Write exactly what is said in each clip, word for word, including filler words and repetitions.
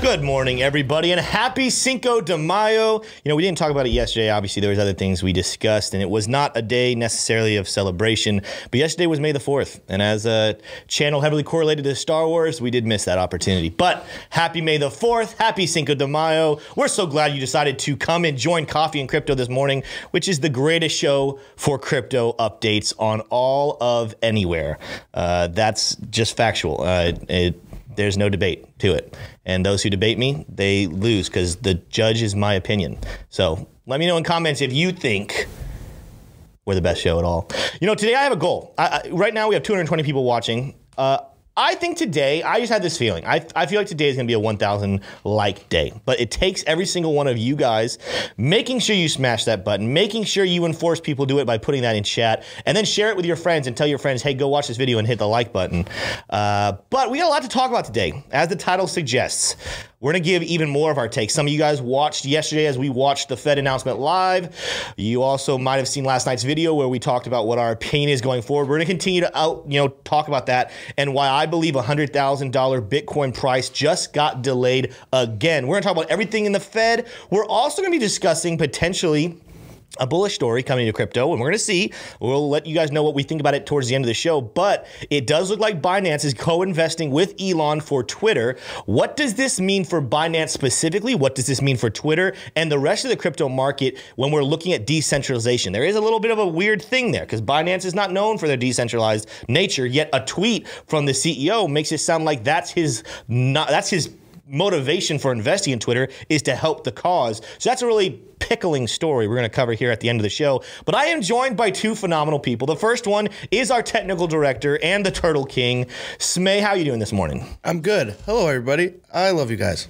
Good morning, everybody, and happy Cinco de Mayo. You know, we didn't talk about it yesterday. Obviously, there was other things we discussed, and it was not a day necessarily of celebration, but yesterday was May the fourth, and as a channel heavily correlated to Star Wars, we did miss that opportunity. But happy May the fourth, happy Cinco de Mayo. We're so glad you decided to come and join Coffee and Crypto this morning, which is the greatest show for crypto updates on all of anywhere. Uh, that's just factual. Uh, it, There's no debate to it. And those who debate me, they lose because the judge is my opinion. So let me know in comments if you think we're the best show at all. You know, today I have a goal. I, I, right now we have two hundred twenty people watching. Uh, I think today, I just had this feeling. I, I feel like today is going to be a one thousand like day. But it takes every single one of you guys making sure you smash that button, making sure you enforce people do it by putting that in chat, and then share it with your friends and tell your friends, hey, go watch this video and hit the like button. Uh, but we got a lot to talk about today, as the title suggests. We're going to give even more of our takes. Some of you guys watched yesterday as we watched the Fed announcement live. You also might have seen last night's video where we talked about what our opinion is going forward. We're going to continue to out, you know, talk about that and why I believe one hundred thousand dollars Bitcoin price just got delayed again. We're going to talk about everything in the Fed. We're also going to be discussing potentially a bullish story coming to crypto, and we're going to see. We'll let you guys know what we think about it towards the end of the show, but it does look like Binance is co-investing with Elon for Twitter. What does this mean for Binance specifically? What does this mean for Twitter and the rest of the crypto market when we're looking at decentralization? There is a little bit of a weird thing there because Binance is not known for their decentralized nature, yet a tweet from the C E O makes it sound like that's his not, that's his motivation for investing in Twitter is to help the cause. So that's a really pickling story we're going to cover here at the end of the show. But I am joined by two phenomenal people. The first one is our technical director and the Turtle King, Smey. How are you doing this morning? I'm good. Hello, everybody. I love you guys.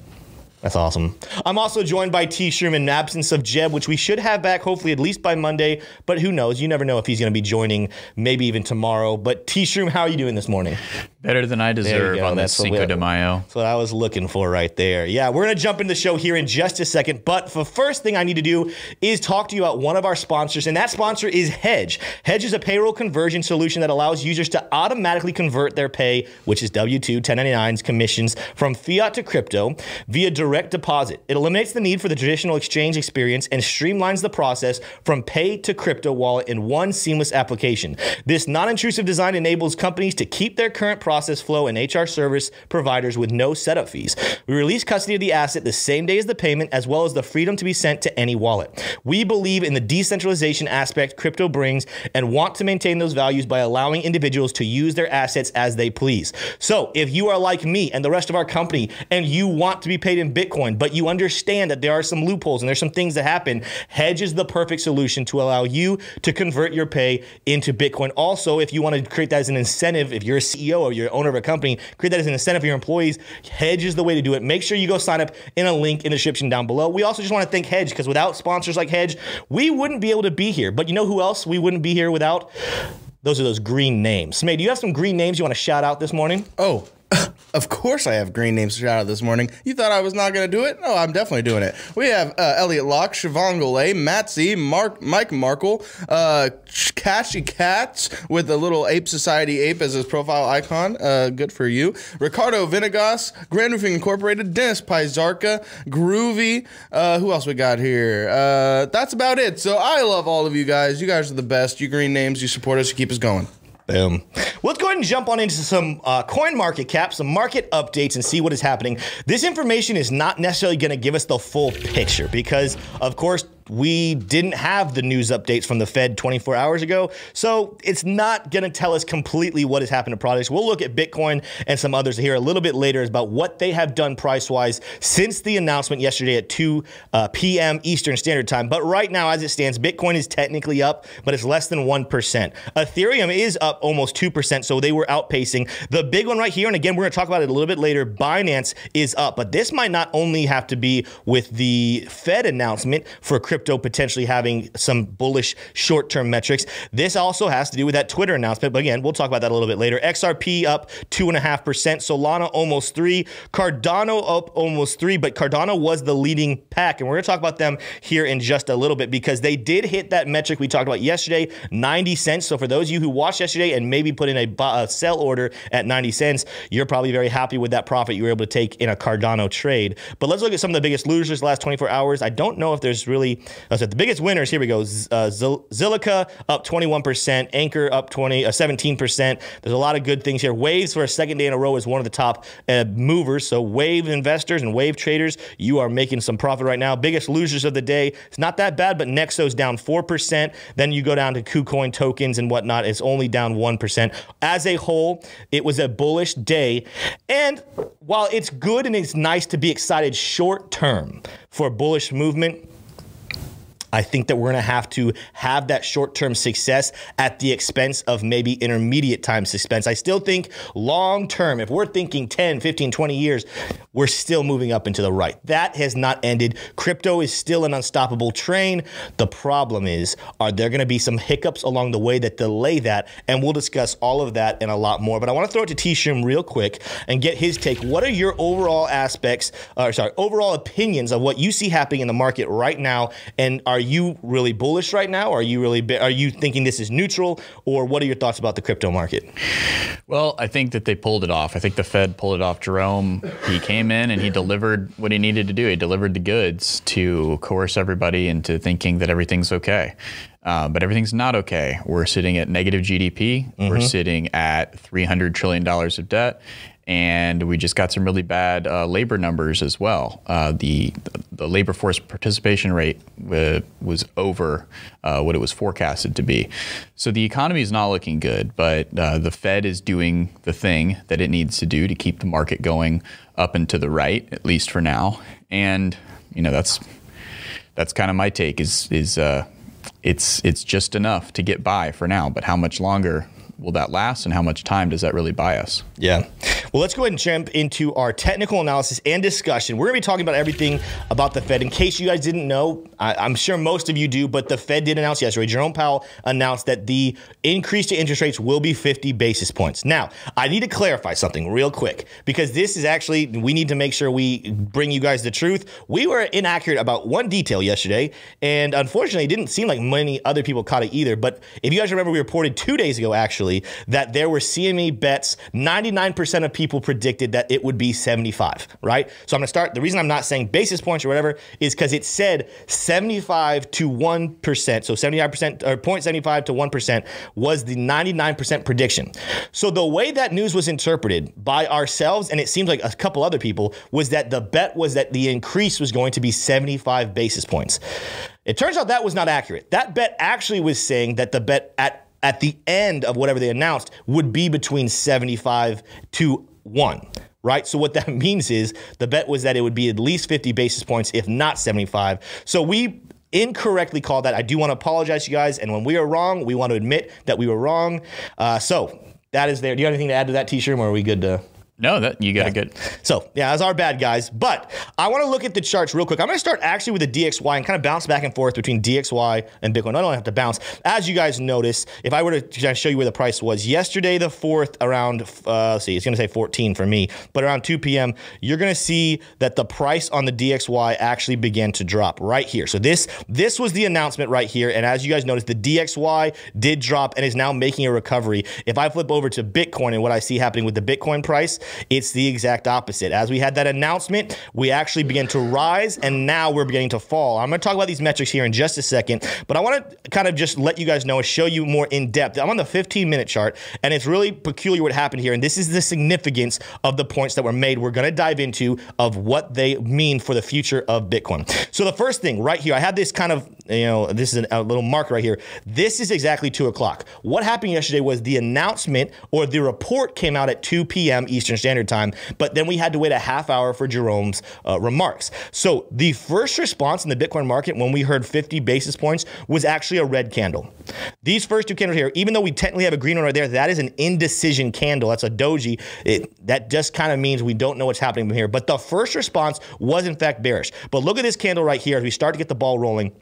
That's awesome. I'm also joined by T-Shroom in absence of Jeb, which we should have back hopefully at least by Monday. But who knows? You never know if he's going to be joining maybe even tomorrow. But T-Shroom, how are you doing this morning? Better than I deserve on this Cinco de Mayo. That's what I was looking for right there. Yeah, we're going to jump into the show here in just a second. But the first thing I need to do is talk to you about one of our sponsors. And that sponsor is Hedge. Hedge is a payroll conversion solution that allows users to automatically convert their pay, which is W two, ten ninety-nines, commissions, from fiat to crypto via direct Direct deposit. It eliminates the need for the traditional exchange experience and streamlines the process from pay to crypto wallet in one seamless application. This non-intrusive design enables companies to keep their current process flow and H R service providers with no setup fees. We release custody of the asset the same day as the payment, as well as the freedom to be sent to any wallet. We believe in the decentralization aspect crypto brings and want to maintain those values by allowing individuals to use their assets as they please. So if you are like me and the rest of our company and you want to be paid in Bitcoin, Bitcoin, but you understand that there are some loopholes and there's some things that happen, Hedge is the perfect solution to allow you to convert your pay into Bitcoin. Also, if you want to create that as an incentive, if you're a C E O or you're owner of a company, create that as an incentive for your employees, Hedge is the way to do it. Make sure you go sign up in a link in the description down below. We also just want to thank Hedge because without sponsors like Hedge, we wouldn't be able to be here. But you know who else we wouldn't be here without? Those are those green names. Smey, do you have some green names you want to shout out this morning? Oh, of course I have green names to shout out this morning. You thought I was not going to do it? No, I'm definitely doing it. We have uh, Elliot Locke, Siobhan Goulet, Matsy, Mark, Mike Markle, uh, Cashy Katz with a little Ape Society ape as his profile icon. Uh, good for you. Ricardo Venegas, Grand Roofing Incorporated, Dennis Pizarca, Groovy. Uh, who else we got here? Uh, that's about it. So I love all of you guys. You guys are the best. You green names, you support us, you keep us going. Boom. Let's go ahead and jump on into some uh, coin market cap, some market updates, and see what is happening. This information is not necessarily going to give us the full picture because, of course, we didn't have the news updates from the Fed twenty-four hours ago, so it's not going to tell us completely what has happened to products. We'll look at Bitcoin and some others here a little bit later about what they have done price-wise since the announcement yesterday at two p.m. Eastern Standard Time. But right now, as it stands, Bitcoin is technically up, but it's less than one percent. Ethereum is up almost two percent, so they were outpacing. The big one right here, and again, we're going to talk about it a little bit later, Binance is up. But this might not only have to be with the Fed announcement for crypto crypto potentially having some bullish short-term metrics. This also has to do with that Twitter announcement, but again, we'll talk about that a little bit later. X R P up two and a half percent, Solana almost three, Cardano up almost three, but Cardano was the leading pack, and we're going to talk about them here in just a little bit because they did hit that metric we talked about yesterday, ninety cents. So for those of you who watched yesterday and maybe put in a, a sell order at ninety cents, you're probably very happy with that profit you were able to take in a Cardano trade. But let's look at some of the biggest losers the last twenty-four hours. I don't know if there's really uh, so the biggest winners. Here we go. Z uh, Zilica up twenty-one percent, Anchor up twenty, uh, seventeen percent. There's a lot of good things here. Waves for a second day in a row is one of the top uh, movers. So Wave investors and Wave traders, you are making some profit right now. Biggest losers of the day. It's not that bad, but Nexo's down four percent. Then you go down to KuCoin tokens and whatnot. It's only down one percent. As a whole, it was a bullish day. And while it's good and it's nice to be excited short term for a bullish movement, I think that we're going to have to have that short-term success at the expense of maybe intermediate time suspense. I still think long-term, if we're thinking ten, fifteen, twenty years, we're still moving up into the right. That has not ended. Crypto is still an unstoppable train. The problem is, are there going to be some hiccups along the way that delay that? And we'll discuss all of that and a lot more. But I want to throw it to T-Shroom real quick and get his take. What are your overall aspects, or sorry, overall opinions of what you see happening in the market right now? And are Are you really bullish right now? Are you really are you thinking this is neutral, or what are your thoughts about the crypto market? Well, I think that they pulled it off. I think the Fed pulled it off. Jerome, he came in and he delivered what he needed to do. He delivered the goods to coerce everybody into thinking that everything's okay. Uh, but everything's not okay. We're sitting at negative G D P. Mm-hmm. We're sitting at three hundred trillion dollars of debt. And we just got some really bad uh, labor numbers as well. Uh, the the labor force participation rate uh, was over uh, what it was forecasted to be. So the economy is not looking good, but uh, the Fed is doing the thing that it needs to do to keep the market going up and to the right, at least for now. And you know that's that's kind of my take. Is is uh, it's it's just enough to get by for now, but how much longer will that last, and how much time does that really buy us? Yeah. Well, let's go ahead and jump into our technical analysis and discussion. We're going to be talking about everything about the Fed. In case you guys didn't know, I, I'm sure most of you do, but the Fed did announce yesterday, Jerome Powell announced that the increase to interest rates will be fifty basis points. Now, I need to clarify something real quick, because this is actually, we need to make sure we bring you guys the truth. We were inaccurate about one detail yesterday, and unfortunately, it didn't seem like many other people caught it either. But if you guys remember, we reported two days ago, actually, that there were C M E bets, ninety-nine percent of people predicted that it would be seventy-five, right? So I'm going to start, the reason I'm not saying basis points or whatever is because it said seventy-five to one percent, so seventy-five percent or zero point seven five to one percent was the ninety-nine percent prediction. So the way that news was interpreted by ourselves, and it seems like a couple other people, was that the bet was that the increase was going to be seventy-five basis points. It turns out that was not accurate. That bet actually was saying that the bet at at the end of whatever they announced would be between seventy-five to one, right? So what that means is the bet was that it would be at least fifty basis points, if not seventy-five. So we incorrectly called that. I do want to apologize to you guys. And when we are wrong, we want to admit that we were wrong. Uh, so that is there. Do you have anything to add to that, T-Shroom, or are we good to... No, that you got it good. So, yeah, that's our bad, guys. But I want to look at the charts real quick. I'm going to start actually with the D X Y and kind of bounce back and forth between D X Y and Bitcoin. I don't have to bounce. As you guys notice, if I were to show you where the price was yesterday, the fourth, around, uh, let's see, it's going to say fourteen for me, but around two p m, you're going to see that the price on the D X Y actually began to drop right here. So this, this was the announcement right here. And as you guys notice, the D X Y did drop and is now making a recovery. If I flip over to Bitcoin and what I see happening with the Bitcoin price, it's the exact opposite. As we had that announcement, we actually began to rise, and now we're beginning to fall. I'm going to talk about these metrics here in just a second, but I want to kind of just let you guys know and show you more in depth. I'm on the fifteen minute chart, and it's really peculiar what happened here, and this is the significance of the points that were made. We're going to dive into of what they mean for the future of Bitcoin. So the first thing right here, I have this kind of, you know, this is a little mark right here. This is exactly two o'clock. What happened yesterday was the announcement or the report came out at two p m Eastern Standard Time, but then we had to wait a half hour for Jerome's uh, remarks. So the first response in the Bitcoin market when we heard fifty basis points was actually a red candle. These first two candles here, even though we technically have a green one right there, that is an indecision candle. That's a doji. It, that just kind of means we don't know what's happening from here. But the first response was in fact bearish. But look at this candle right here as we start to get the ball rolling.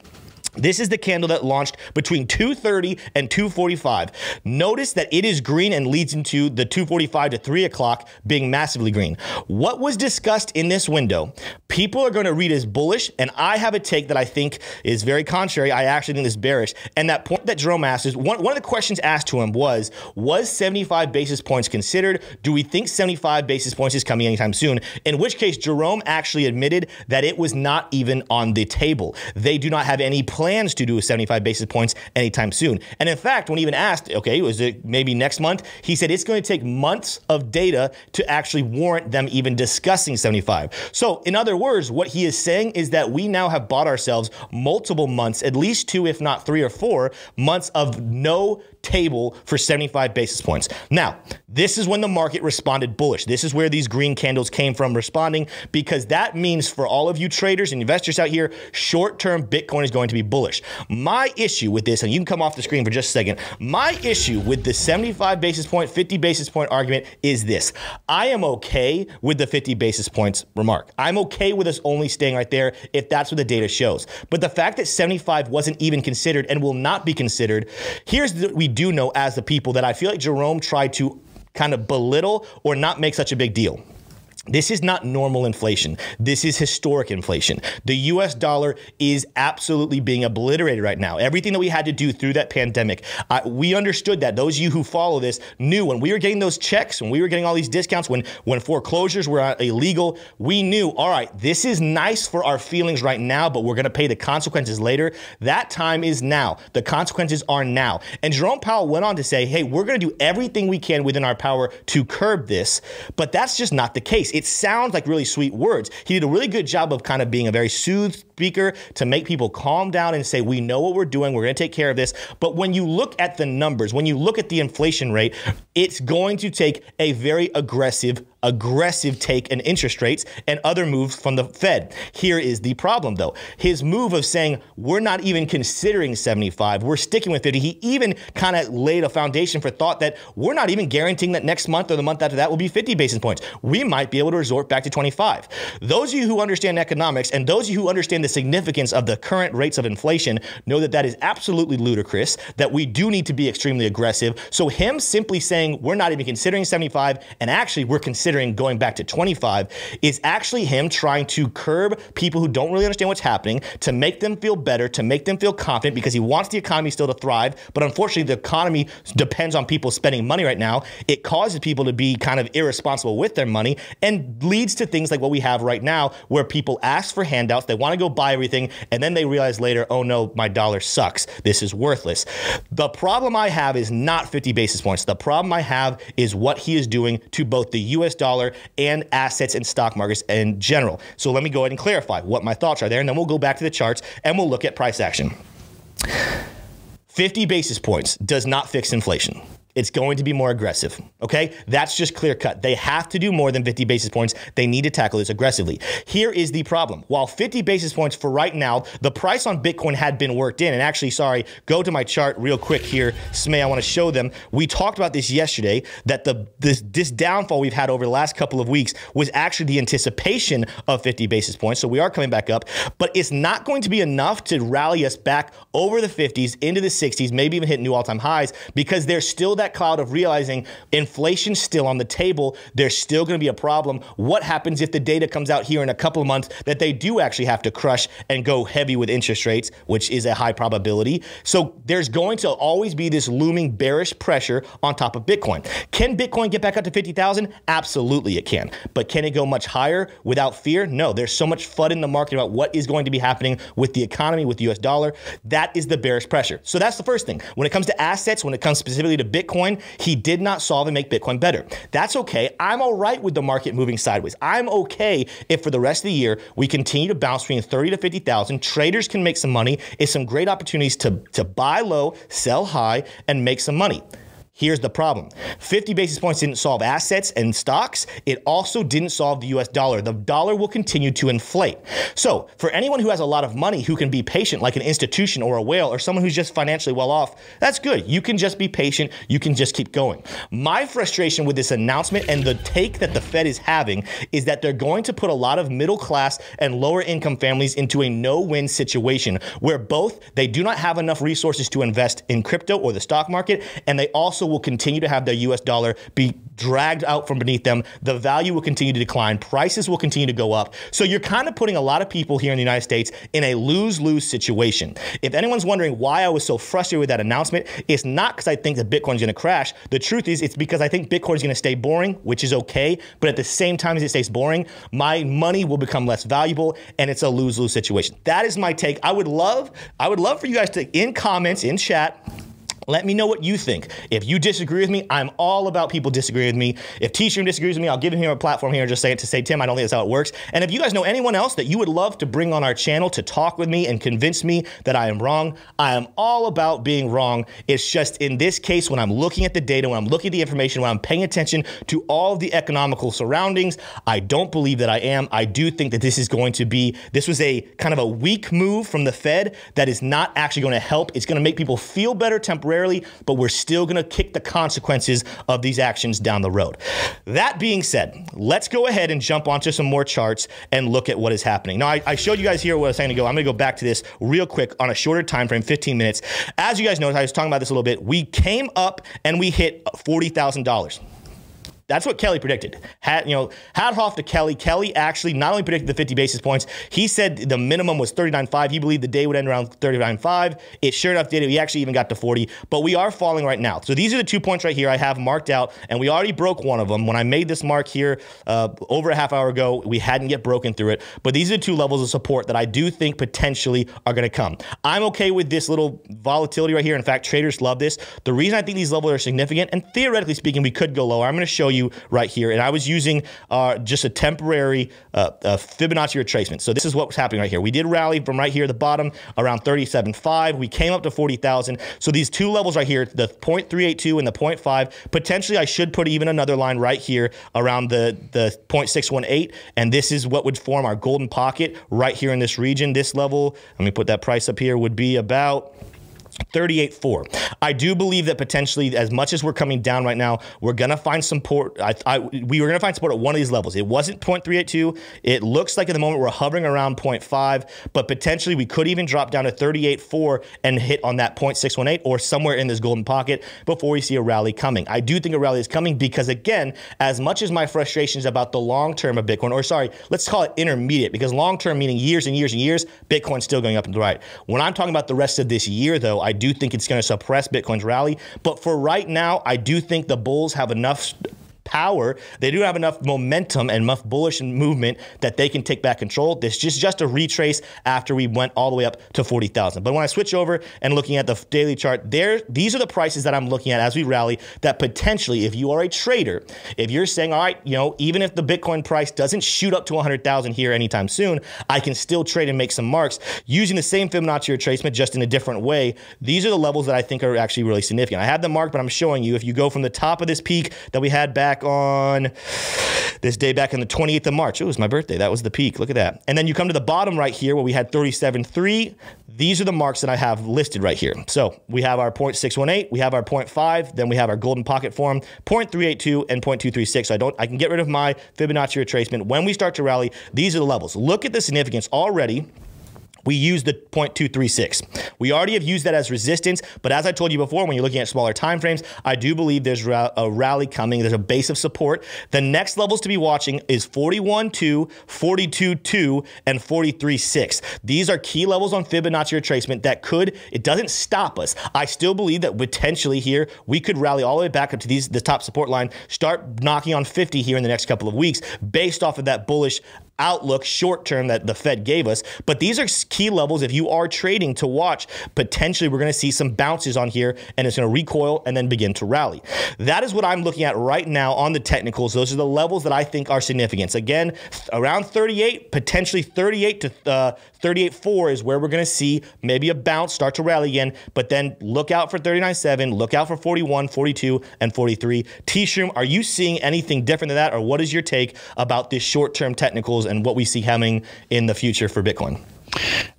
This is the candle that launched between two thirty and two forty-five. Notice that it is green and leads into the two forty-five to three o'clock being massively green. What was discussed in this window, people are going to read as bullish, and I have a take that I think is very contrary. I actually think this is bearish. And that point that Jerome asked is, one, one of the questions asked to him was, was seventy-five basis points considered? Do we think seventy-five basis points is coming anytime soon? In which case, Jerome actually admitted that it was not even on the table. They do not have any plan plans to do seventy-five basis points anytime soon. And in fact, when even asked, okay, was it maybe next month? He said it's going to take months of data to actually warrant them even discussing seventy-five. So in other words, what he is saying is that we now have bought ourselves multiple months, at least two, if not three or four months of no table for seventy-five basis points. Now, this is when the market responded bullish. This is where these green candles came from responding, because that means for all of you traders and investors out here, short-term Bitcoin is going to be bullish. My issue with this, and you can come off the screen for just a second, my issue with the seventy-five basis point, fifty basis point argument is this. I am okay with the fifty basis points remark. I'm okay with us only staying right there if that's what the data shows. But the fact that seventy-five wasn't even considered and will not be considered, here's what we do know as the people that I feel like Jerome tried to kind of belittle or not make such a big deal. This is not normal inflation. This is historic inflation. The U S dollar is absolutely being obliterated right now. Everything that we had to do through that pandemic, uh, we understood that. Those of you who follow this knew when we were getting those checks, when we were getting all these discounts, when, when foreclosures were illegal, we knew, all right, this is nice for our feelings right now, but we're going to pay the consequences later. That time is now. The consequences are now. And Jerome Powell went on to say, hey, we're going to do everything we can within our power to curb this, but that's just not the case. It sounds like really sweet words. He did a really good job of kind of being a very soothed speaker to make people calm down and say, we know what we're doing. We're going to take care of this. But when you look at the numbers, when you look at the inflation rate, it's going to take a very aggressive, aggressive take in interest rates and other moves from the Fed. Here is the problem, though. His move of saying, we're not even considering seventy-five. We're sticking with fifty. He even kind of laid a foundation for thought that we're not even guaranteeing that next month or the month after that will be fifty basis points. We might be able to resort back to twenty-five. Those of you who understand economics and those of you who understand the significance of the current rates of inflation know that that is absolutely ludicrous, that we do need to be extremely aggressive. So him simply saying we're not even considering seventy-five and actually we're considering going back to twenty-five is actually him trying to curb people who don't really understand what's happening, to make them feel better, to make them feel confident, because he wants the economy still to thrive. But unfortunately, the economy depends on people spending money right now. It causes people to be kind of irresponsible with their money and And leads to things like what we have right now, where people ask for handouts, they want to go buy everything, and then they realize later, oh no, my dollar sucks. This is worthless. The problem I have is not fifty basis points. The problem I have is what he is doing to both the U S dollar and assets and stock markets in general. So let me go ahead and clarify what my thoughts are there, and then we'll go back to the charts and we'll look at price action. fifty basis points does not fix inflation. It's going to be more aggressive, okay? That's just clear cut. They have to do more than fifty basis points. They need to tackle this aggressively. Here is the problem. While fifty basis points for right now, the price on Bitcoin had been worked in, and actually, sorry, go to my chart real quick here. Smey, I wanna show them. We talked about this yesterday, that the this, this downfall we've had over the last couple of weeks was actually the anticipation of fifty basis points, so we are coming back up, but it's not going to be enough to rally us back over the fifties, into the sixties, maybe even hit new all-time highs, because there's still that that cloud of realizing inflation's still on the table. There's still going to be a problem. What happens if the data comes out here in a couple of months that they do actually have to crush and go heavy with interest rates, which is a high probability? So there's going to always be this looming bearish pressure on top of Bitcoin. Can Bitcoin get back up to fifty thousand? Absolutely it can. But can it go much higher without fear? No. There's so much FUD in the market about what is going to be happening with the economy, with the U S dollar. That is the bearish pressure. So that's the first thing. When it comes to assets, when it comes specifically to Bitcoin, Bitcoin, he did not solve and make Bitcoin better. That's okay. I'm all right with the market moving sideways. I'm okay if for the rest of the year we continue to bounce between thirty to fifty thousand. Traders can make some money. It's some great opportunities to, to buy low, sell high, and make some money. Here's the problem. fifty basis points didn't solve assets and stocks. It also didn't solve the U S dollar. The dollar will continue to inflate. So for anyone who has a lot of money, who can be patient like an institution or a whale or someone who's just financially well off, that's good. You can just be patient. You can just keep going. My frustration with this announcement and the take that the Fed is having is that they're going to put a lot of middle class and lower income families into a no-win situation where both they do not have enough resources to invest in crypto or the stock market, and they also will continue to have their U S dollar be dragged out from beneath them. The value will continue to decline. Prices will continue to go up. So you're kind of putting a lot of people here in the United States in a lose-lose situation. If anyone's wondering why I was so frustrated with that announcement, it's not because I think that Bitcoin's going to crash. The truth is it's because I think Bitcoin's going to stay boring, which is okay. But at the same time as it stays boring, my money will become less valuable and it's a lose-lose situation. That is my take. I would love, I would love for you guys to, in comments, in chat, let me know what you think. If you disagree with me, I'm all about people disagreeing with me. If T-Shroom disagrees with me, I'll give him a platform here and just say it to say, Tim, I don't think that's how it works. And if you guys know anyone else that you would love to bring on our channel to talk with me and convince me that I am wrong, I am all about being wrong. It's just in this case, when I'm looking at the data, when I'm looking at the information, when I'm paying attention to all of the economical surroundings, I don't believe that I am. I do think that this is going to be, this was a kind of a weak move from the Fed that is not actually going to help. It's going to make people feel better temporarily, but we're still going to kick the consequences of these actions down the road. That being said, let's go ahead and jump onto some more charts and look at what is happening. Now, I, I showed you guys here what I was saying to go. I'm going to go back to this real quick on a shorter time frame, fifteen minutes. As you guys noticed, I was talking about this a little bit. We came up and we hit forty thousand dollars. That's what Kelly predicted. Hat, you know, hat off to Kelly. Kelly actually not only predicted the fifty basis points, he said the minimum was thirty-nine point five. He believed the day would end around thirty-nine point five. It sure enough did. He actually even got to forty, but we are falling right now. So these are the two points right here I have marked out, and we already broke one of them. When I made this mark here uh, over a half hour ago, we hadn't yet broken through it, but these are the two levels of support that I do think potentially are going to come. I'm okay with this little volatility right here. In fact, traders love this. The reason I think these levels are significant, and theoretically speaking, we could go lower. I'm going to show you you right here. And I was using uh, just a temporary uh, uh, Fibonacci retracement. So this is what's happening right here. We did rally from right here at the bottom around thirty-seven point five. We came up to forty thousand. So these two levels right here, the zero point three eight two and the zero point five, potentially I should put even another line right here around the, the zero point six one eight. And this is what would form our golden pocket right here in this region. This level, let me put that price up here, would be about thirty-eight point four. I do believe that potentially, as much as we're coming down right now, we're going to find support. I, I, we were going to find support at one of these levels. It wasn't zero point three eight two. It looks like at the moment we're hovering around zero point five, but potentially we could even drop down to thirty-eight point four and hit on that zero point six one eight or somewhere in this golden pocket before we see a rally coming. I do think a rally is coming because, again, as much as my frustrations about the long term of Bitcoin, or sorry, let's call it intermediate, because long term meaning years and years and years, Bitcoin's still going up and to the right. When I'm talking about the rest of this year, though, I do think it's going to suppress Bitcoin's rally. But for right now, I do think the bulls have enough power. They do have enough momentum and enough bullish movement that they can take back control. This is just, just a retrace after we went all the way up to forty thousand. But when I switch over and looking at the daily chart, there, these are the prices that I'm looking at as we rally that potentially, if you are a trader, if you're saying, all right, you know, even if the Bitcoin price doesn't shoot up to one hundred thousand here anytime soon, I can still trade and make some marks using the same Fibonacci retracement, just in a different way. These are the levels that I think are actually really significant. I have them marked, but I'm showing you if you go from the top of this peak that we had back on this day back on the twenty-eighth of March. It was my birthday. That was the peak. Look at that. And then you come to the bottom right here where we had thirty-seven point three. These are the marks that I have listed right here. So we have our zero point six one eight, we have our zero point five, then we have our golden pocket form, zero point three eight two and zero point two three six. So I don't, I can get rid of my Fibonacci retracement. When we start to rally, these are the levels. Look at the significance already. We use the zero point two three six. We already have used that as resistance, but as I told you before, when you're looking at smaller time frames, I do believe there's a rally coming. There's a base of support. The next levels to be watching is forty-one point two, forty-two point two, and forty-three point six. These are key levels on Fibonacci retracement that could, it doesn't stop us. I still believe that potentially here, we could rally all the way back up to these the top support line, start knocking on fifty here in the next couple of weeks based off of that bullish outlook short term that the Fed gave us. But these are key levels if you are trading to watch. Potentially, we're going to see some bounces on here, and it's going to recoil and then begin to rally. That is what I'm looking at right now on the technicals. Those are the levels that I think are significant. Again, around thirty-eight, potentially thirty-eight to uh, thirty-eight point four is where we're going to see maybe a bounce, start to rally again, but then look out for thirty-nine point seven, look out for forty-one, forty-two, and forty-three. T-Shroom, are you seeing anything different than that, or what is your take about this short-term technicals and what we see coming in the future for Bitcoin?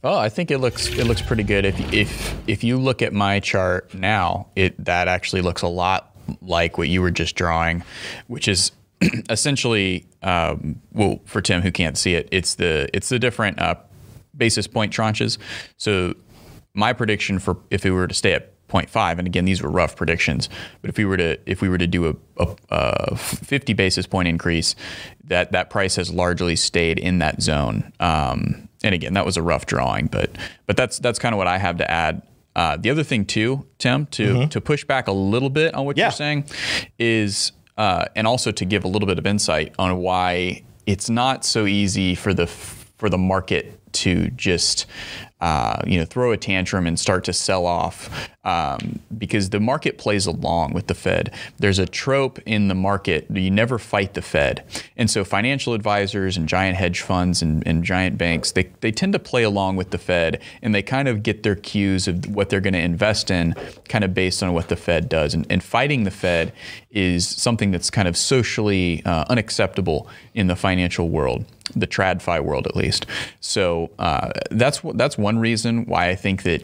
Oh, I think it looks it looks pretty good. If if if you look at my chart now, it that actually looks a lot like what you were just drawing, which is essentially um, well, for Tim who can't see it, it's the it's the different uh, basis point tranches. So my prediction for if we were to stay at zero point five, and again, these were rough predictions, but if we were to if we were to do a, a, a fifty basis point increase, that that price has largely stayed in that zone. Um, and again, that was a rough drawing, but but that's that's kind of what I have to add. Uh, the other thing too, Tim, to mm-hmm. to push back a little bit on what yeah. you're saying is, uh, and also to give a little bit of insight on why it's not so easy for the for the market to just uh, you know throw a tantrum and start to sell off, um, because the market plays along with the Fed. There's a trope in the market: you never fight the Fed. And so financial advisors and giant hedge funds and, and giant banks, they, they tend to play along with the Fed, and they kind of get their cues of what they're going to invest in kind of based on what the Fed does. And, and fighting the Fed is something that's kind of socially uh, unacceptable in the financial world, the TradFi world at least. So uh, that's that's one reason why I think that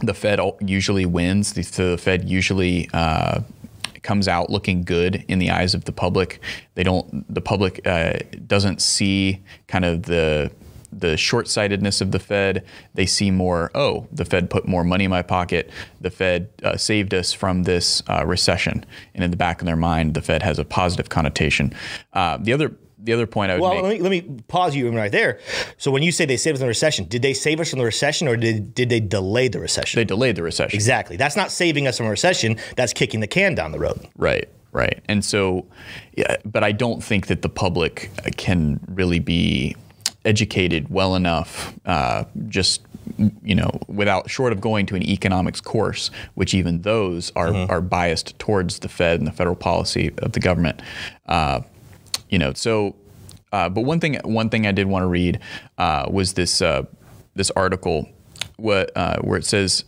the Fed usually wins. The, the Fed usually uh, comes out looking good in the eyes of the public. They don't. The public uh, doesn't see kind of the the short-sightedness of the Fed. They see more, oh, the Fed put more money in my pocket. The Fed uh, saved us from this uh, recession. And in the back of their mind, the Fed has a positive connotation. Uh, the other The other point I would well, make. Well, let me, let me pause you right there. So when you say they saved us from the recession, did they save us from the recession, or did did they delay the recession? They delayed the recession. Exactly. That's not saving us from a recession. That's kicking the can down the road. Right. Right. And so, yeah, but I don't think that the public can really be educated well enough, uh, just you know, without short of going to an economics course, which even those are mm-hmm. are biased towards the Fed and the federal policy of the government. Uh, You know, so, uh, but one thing, one thing I did want to read uh, was this uh, this article, what uh, where it says,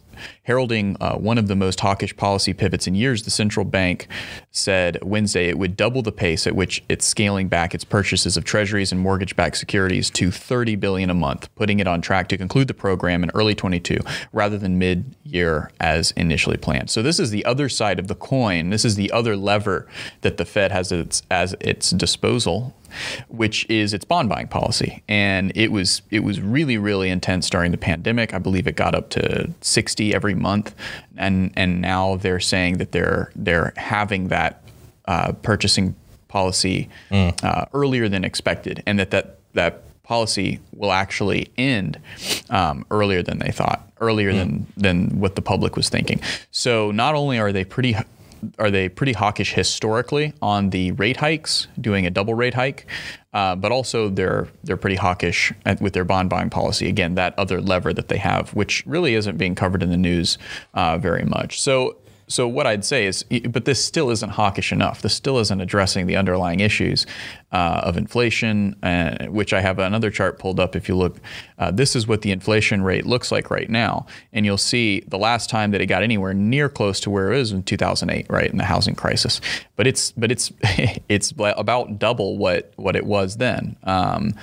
heralding uh, one of the most hawkish policy pivots in years, the central bank said Wednesday it would double the pace at which it's scaling back its purchases of treasuries and mortgage-backed securities to thirty billion dollars a month, putting it on track to conclude the program in early twenty-two rather than mid-year as initially planned. So this is the other side of the coin. This is the other lever that the Fed has at its, as its disposal, which is its bond buying policy. And it was it was really, really intense during the pandemic. I believe it got up to sixty every month. And and now they're saying that they're they're having that uh, purchasing policy mm. uh, earlier than expected, and that that, that policy will actually end um, earlier than they thought, earlier mm. than, than what the public was thinking. So not only are they pretty... Are they pretty hawkish historically on the rate hikes, doing a double rate hike, uh, but also they're they're pretty hawkish with their bond buying policy. Again, that other lever that they have, which really isn't being covered in the news uh, very much. So so what I'd say is, but this still isn't hawkish enough. This still isn't addressing the underlying issues uh, of inflation, uh, which I have another chart pulled up. If you look, uh, this is what the inflation rate looks like right now. And you'll see the last time that it got anywhere near close to where it was in two thousand eight, right, in the housing crisis. But it's but it's it's about double what, what it was then, um,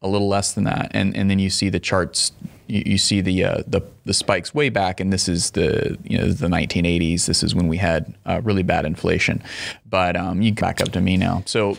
a little less than that. And, and then you see the charts. You see the, uh, the the spikes way back, and this is the you know the nineteen eighties. This is when we had uh, really bad inflation, but um, you back up to me now. So,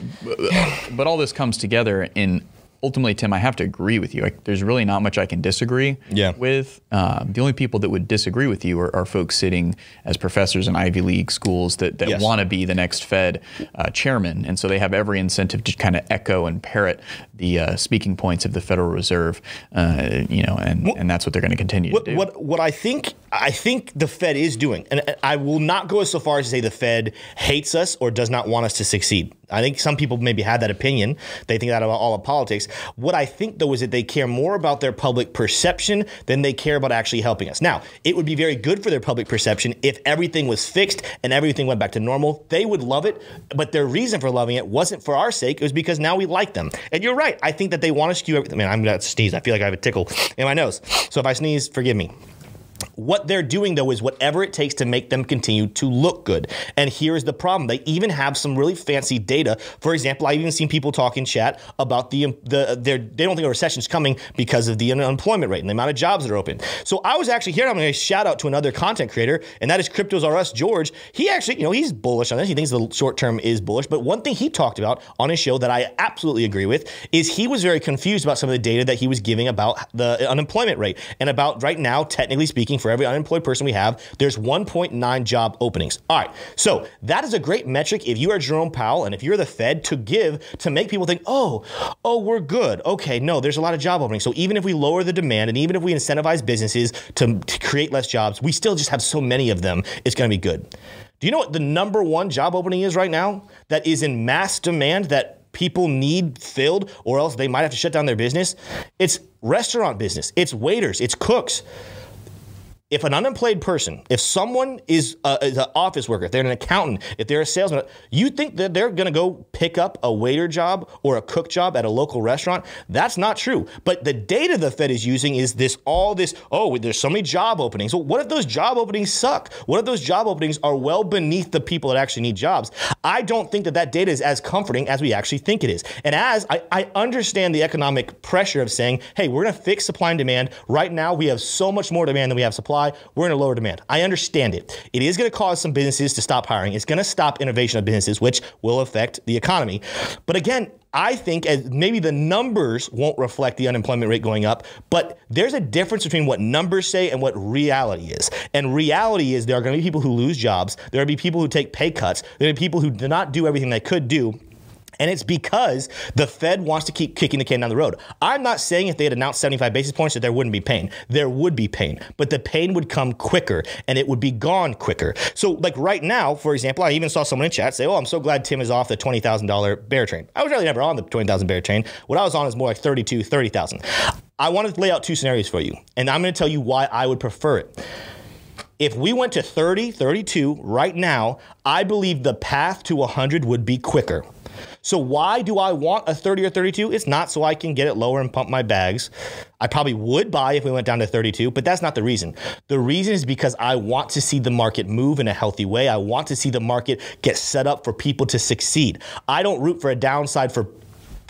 but all this comes together, and ultimately, Tim, I have to agree with you. Like, there's really not much I can disagree yeah. with. Uh, the only people that would disagree with you are, are folks sitting as professors in Ivy League schools that, that yes. want to be the next Fed uh, chairman, and so they have every incentive to kind of echo and parrot the uh, speaking points of the Federal Reserve, uh, you know, and, what, and that's what they're going to continue what, to do. What, what I think I think the Fed is doing, and I will not go so far as to say the Fed hates us or does not want us to succeed. I think some people maybe had that opinion. They think that about all of politics. What I think, though, is that they care more about their public perception than they care about actually helping us. Now, it would be very good for their public perception if everything was fixed and everything went back to normal. They would love it, but their reason for loving it wasn't for our sake. It was because now we like them. And you're right. I think that they want to skew everything. Man, I'm going to sneeze. I feel like I have a tickle in my nose. So if I sneeze, forgive me. What they're doing, though, is whatever it takes to make them continue to look good. And here is the problem. They even have some really fancy data. For example, I've even seen people talk in chat about the, the their, they don't think a recession is coming because of the unemployment rate and the amount of jobs that are open. So I was actually here, and I'm going to shout out to another content creator, and that is Cryptos R Us, George. He actually, you know, he's bullish on this. He thinks the short term is bullish. But one thing he talked about on his show that I absolutely agree with is he was very confused about some of the data that he was giving about the unemployment rate and about right now, technically speaking, for every unemployed person we have, there's one point nine job openings. All right. So that is a great metric if you are Jerome Powell and if you're the Fed to give to make people think, oh, oh, we're good. Okay, no, there's a lot of job openings. So even if we lower the demand and even if we incentivize businesses to, to create less jobs, we still just have so many of them. It's going to be good. Do you know what the number one job opening is right now that is in mass demand that people need filled or else they might have to shut down their business? It's restaurant business. It's waiters. It's cooks. If an unemployed person, if someone is, a, is an office worker, if they're an accountant, if they're a salesman, you think that they're going to go pick up a waiter job or a cook job at a local restaurant? That's not true. But the data the Fed is using is this, all this, oh, there's so many job openings. Well, what if those job openings suck? What if those job openings are well beneath the people that actually need jobs? I don't think that that data is as comforting as we actually think it is. And as I, I understand the economic pressure of saying, hey, we're going to fix supply and demand. Right now, we have so much more demand than we have supply. We're in a lower demand. I understand it. It is going to cause some businesses to stop hiring. It's going to stop innovation of businesses, which will affect the economy. But again, I think as maybe the numbers won't reflect the unemployment rate going up, but there's a difference between what numbers say and what reality is. And reality is there are going to be people who lose jobs. There will be people who take pay cuts. There will be people who do not do everything they could do. And it's because the Fed wants to keep kicking the can down the road. I'm not saying if they had announced seventy-five basis points that there wouldn't be pain. There would be pain, but the pain would come quicker and it would be gone quicker. So like right now, for example, I even saw someone in chat say, oh, I'm so glad Tim is off the twenty thousand dollars bear train. I was really never on the twenty thousand dollars bear train. What I was on is more like thirty-two thousand dollars, thirty thousand dollars. I want to lay out two scenarios for you, and I'm going to tell you why I would prefer it. If we went to thirty, thirty-two right now, I believe the path to one hundred would be quicker. So why do I want a thirty or thirty-two? It's not so I can get it lower and pump my bags. I probably would buy if we went down to thirty-two, but that's not the reason. The reason is because I want to see the market move in a healthy way. I want to see the market get set up for people to succeed. I don't root for a downside for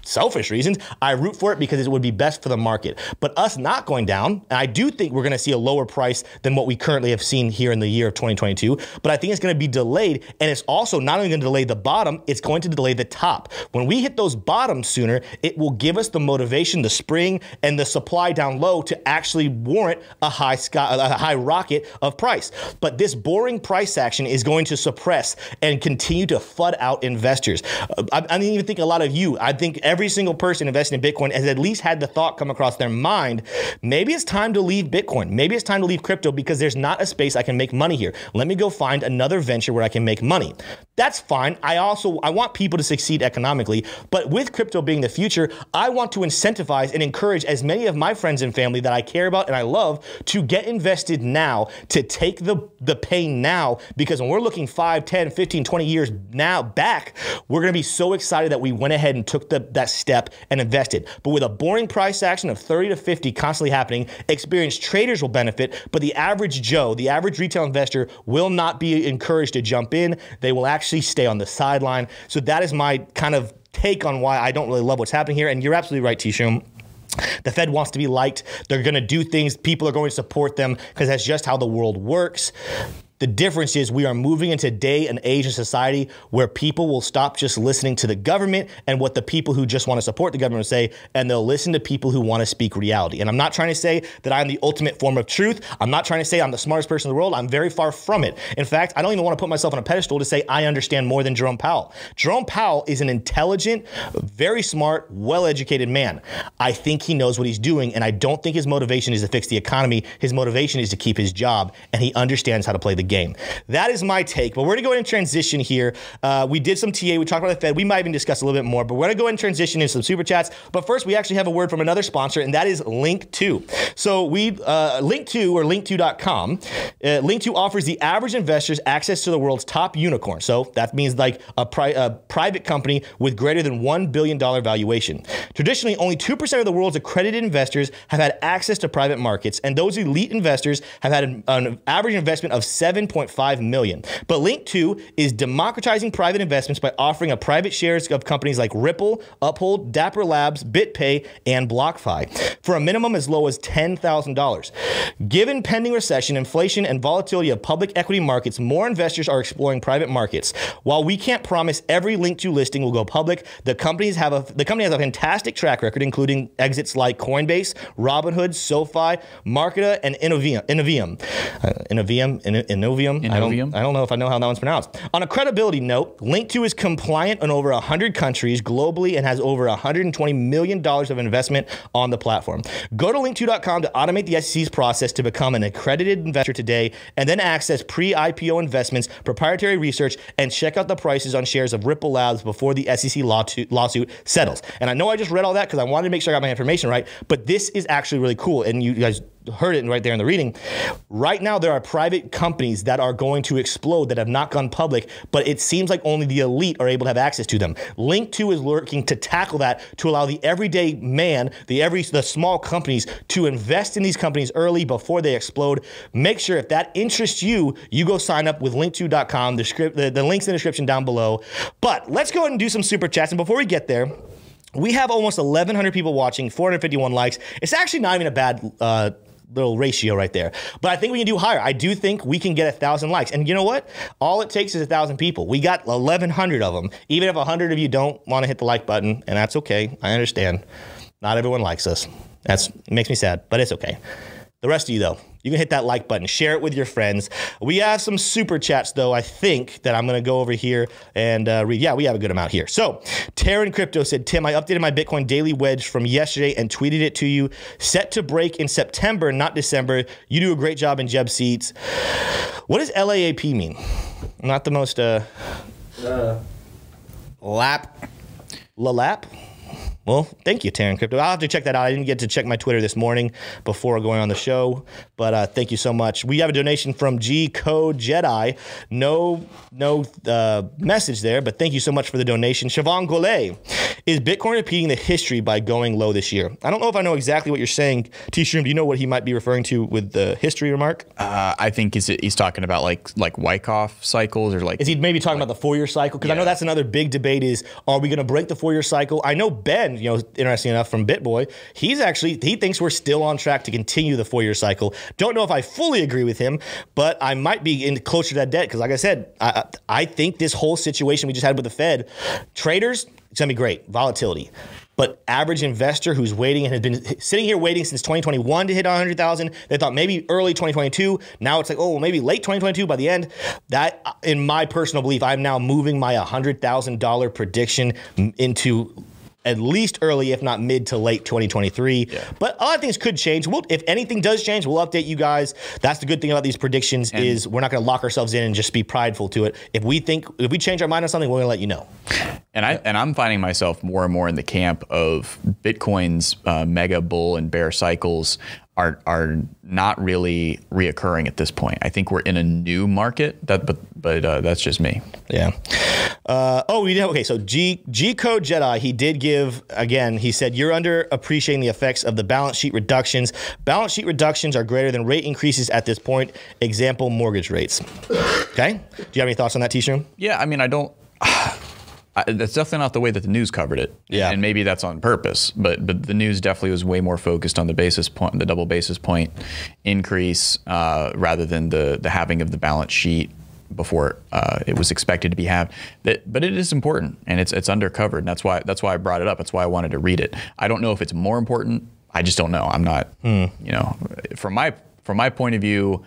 selfish reasons. I root for it because it would be best for the market. But us not going down, and I do think we're going to see a lower price than what we currently have seen here in the year of twenty twenty-two, but I think it's going to be delayed, and it's also not only going to delay the bottom, it's going to delay the top. When we hit those bottoms sooner, it will give us the motivation, the spring, and the supply down low to actually warrant a high sky, a high rocket of price. But this boring price action is going to suppress and continue to F U D out investors. I, I don't even think a lot of you, I think every Every single person investing in Bitcoin has at least had the thought come across their mind, maybe it's time to leave Bitcoin. Maybe it's time to leave crypto because there's not a space I can make money here. Let me go find another venture where I can make money. That's fine. I also, I want people to succeed economically, but with crypto being the future, I want to incentivize and encourage as many of my friends and family that I care about and I love to get invested now, to take the, the pain now, because when we're looking five, ten, fifteen, twenty years now back, we're going to be so excited that we went ahead and took the, that step and invested. But with a boring price action of thirty to fifty constantly happening, experienced traders will benefit, but the average Joe, the average retail investor will not be encouraged to jump in. They will actually stay on the sideline. So that is my kind of take on why I don't really love what's happening here. And you're absolutely right, T-Shroom. The Fed wants to be liked. They're going to do things. People are going to support them because that's just how the world works. The difference is we are moving into a day and age of society where people will stop just listening to the government and what the people who just want to support the government say, and they'll listen to people who want to speak reality. And I'm not trying to say that I'm the ultimate form of truth. I'm not trying to say I'm the smartest person in the world. I'm very far from it. In fact, I don't even want to put myself on a pedestal to say I understand more than Jerome Powell. Jerome Powell is an intelligent, very smart, well-educated man. I think he knows what he's doing, and I don't think his motivation is to fix the economy. His motivation is to keep his job, and he understands how to play the game. game. That is my take, but we're gonna go ahead and transition here. Uh, we did some T A, we talked about the Fed, we might even discuss a little bit more, but we're gonna go ahead and transition into some super chats. But first, we actually have a word from another sponsor, and that is Linqto. So we, uh, Linqto, or Linqto dot com, uh, Linqto offers the average investors access to the world's top unicorn. So that means like a, pri a private company with greater than one billion dollar valuation. Traditionally, only two percent of the world's accredited investors have had access to private markets, and those elite investors have had an, an average investment of seven point five million dollars. But Linqto is democratizing private investments by offering a private shares of companies like Ripple, Uphold, Dapper Labs, BitPay, and BlockFi for a minimum as low as ten thousand dollars. Given pending recession, inflation, and volatility of public equity markets, more investors are exploring private markets. While we can't promise every Linqto listing will go public, the companies have a the company has a fantastic track record, including exits like Coinbase, Robinhood, SoFi, Marketa, and Innovium. Innovium. Uh, Innovium. Innovium. Innovium. I don't, I don't know if I know how that one's pronounced. On a credibility note, Linqto is compliant in over one hundred countries globally and has over one hundred twenty million dollars of investment on the platform. Go to Linqto dot com to automate the S E C's process to become an accredited investor today, and then access pre-I P O investments, proprietary research, and check out the prices on shares of Ripple Labs before the S E C lawsuit settles. And I know I just read all that because I wanted to make sure I got my information right, but this is actually really cool, and you guys heard it right there in the reading. Right now, there are private companies that are going to explode that have not gone public, but it seems like only the elite are able to have access to them. Linqto is working to tackle that, to allow the everyday man, the every the small companies, to invest in these companies early before they explode. Make sure if that interests you, you go sign up with Linqto dot com. The, script, the, the link's in the description down below. But let's go ahead and do some super chats. And before we get there, we have almost eleven hundred people watching, four hundred fifty-one likes. It's actually not even a bad uh, little ratio right there. But I think we can do higher. I do think we can get one thousand likes. And you know what? All it takes is one thousand people. We got eleven hundred of them. Even if one hundred of you don't want to hit the like button, and that's okay. I understand. Not everyone likes us. That's, it makes me sad, but it's okay. The rest of you, though, you can hit that like button. Share it with your friends. We have some super chats, though, I think, that I'm going to go over here and uh, read. Yeah, we have a good amount here. So, Taran Crypto said, Tim, I updated my Bitcoin daily wedge from yesterday and tweeted it to you. Set to break in September, not December. You do a great job in Jeb seats. What does L A A P mean? Not the most... Uh, uh, lap. La-lap? Well, thank you, Taran Crypto. I'll have to check that out. I didn't get to check my Twitter this morning before going on the show, but uh, thank you so much. We have a donation from G-Code Jedi. No no uh, message there, but thank you so much for the donation. Siobhan Goulet, is Bitcoin repeating the history by going low this year? I don't know if I know exactly what you're saying. T-Shroom, do you know what he might be referring to with the history remark? Uh, I think he's, he's talking about like like Wyckoff cycles or like— Is he maybe talking like, about the four-year cycle? Because yeah. I know that's another big debate is, are we going to break the four-year cycle? I know Ben, you know, interesting enough, from BitBoy, he's actually, he thinks we're still on track to continue the four-year cycle. Don't know if I fully agree with him, but I might be in closer to that debt because, like I said, I, I think this whole situation we just had with the Fed, traders, it's going to be great, volatility. But average investor who's waiting and has been sitting here waiting since twenty twenty-one to hit one hundred thousand, they thought maybe early twenty twenty-two. Now it's like, oh, well, maybe late twenty twenty-two by the end. That, in my personal belief, I'm now moving my one hundred thousand dollar prediction into at least early, if not mid to late twenty twenty-three. Yeah. But a lot of things could change. We'll, if anything does change, we'll update you guys. That's the good thing about these predictions, and is we're not going to lock ourselves in and just be prideful to it. If we think, if we change our mind on something, we're going to let you know. And, I, and I'm finding myself more and more in the camp of Bitcoin's uh, mega bull and bear cycles are are not really reoccurring at this point. I think we're in a new market, that, but but uh, that's just me. Yeah. Uh, oh, we did, okay, so G, G-Code Jedi, he did give, again, he said, you're underappreciating the effects of the balance sheet reductions. Balance sheet reductions are greater than rate increases at this point. Example, mortgage rates. Okay? Do you have any thoughts on that, T-Shroom? Yeah, I mean, I don't... I, that's definitely not the way that the news covered it. Yeah. And maybe that's on purpose, but but the news definitely was way more focused on the basis point, the double basis point increase, uh, rather than the the halving of the balance sheet before uh, it was expected to be halved. That, but it is important, and it's it's undercovered, and that's why that's why I brought it up. That's why I wanted to read it. I don't know if it's more important. I just don't know. I'm not, mm. you know, from my from my point of view,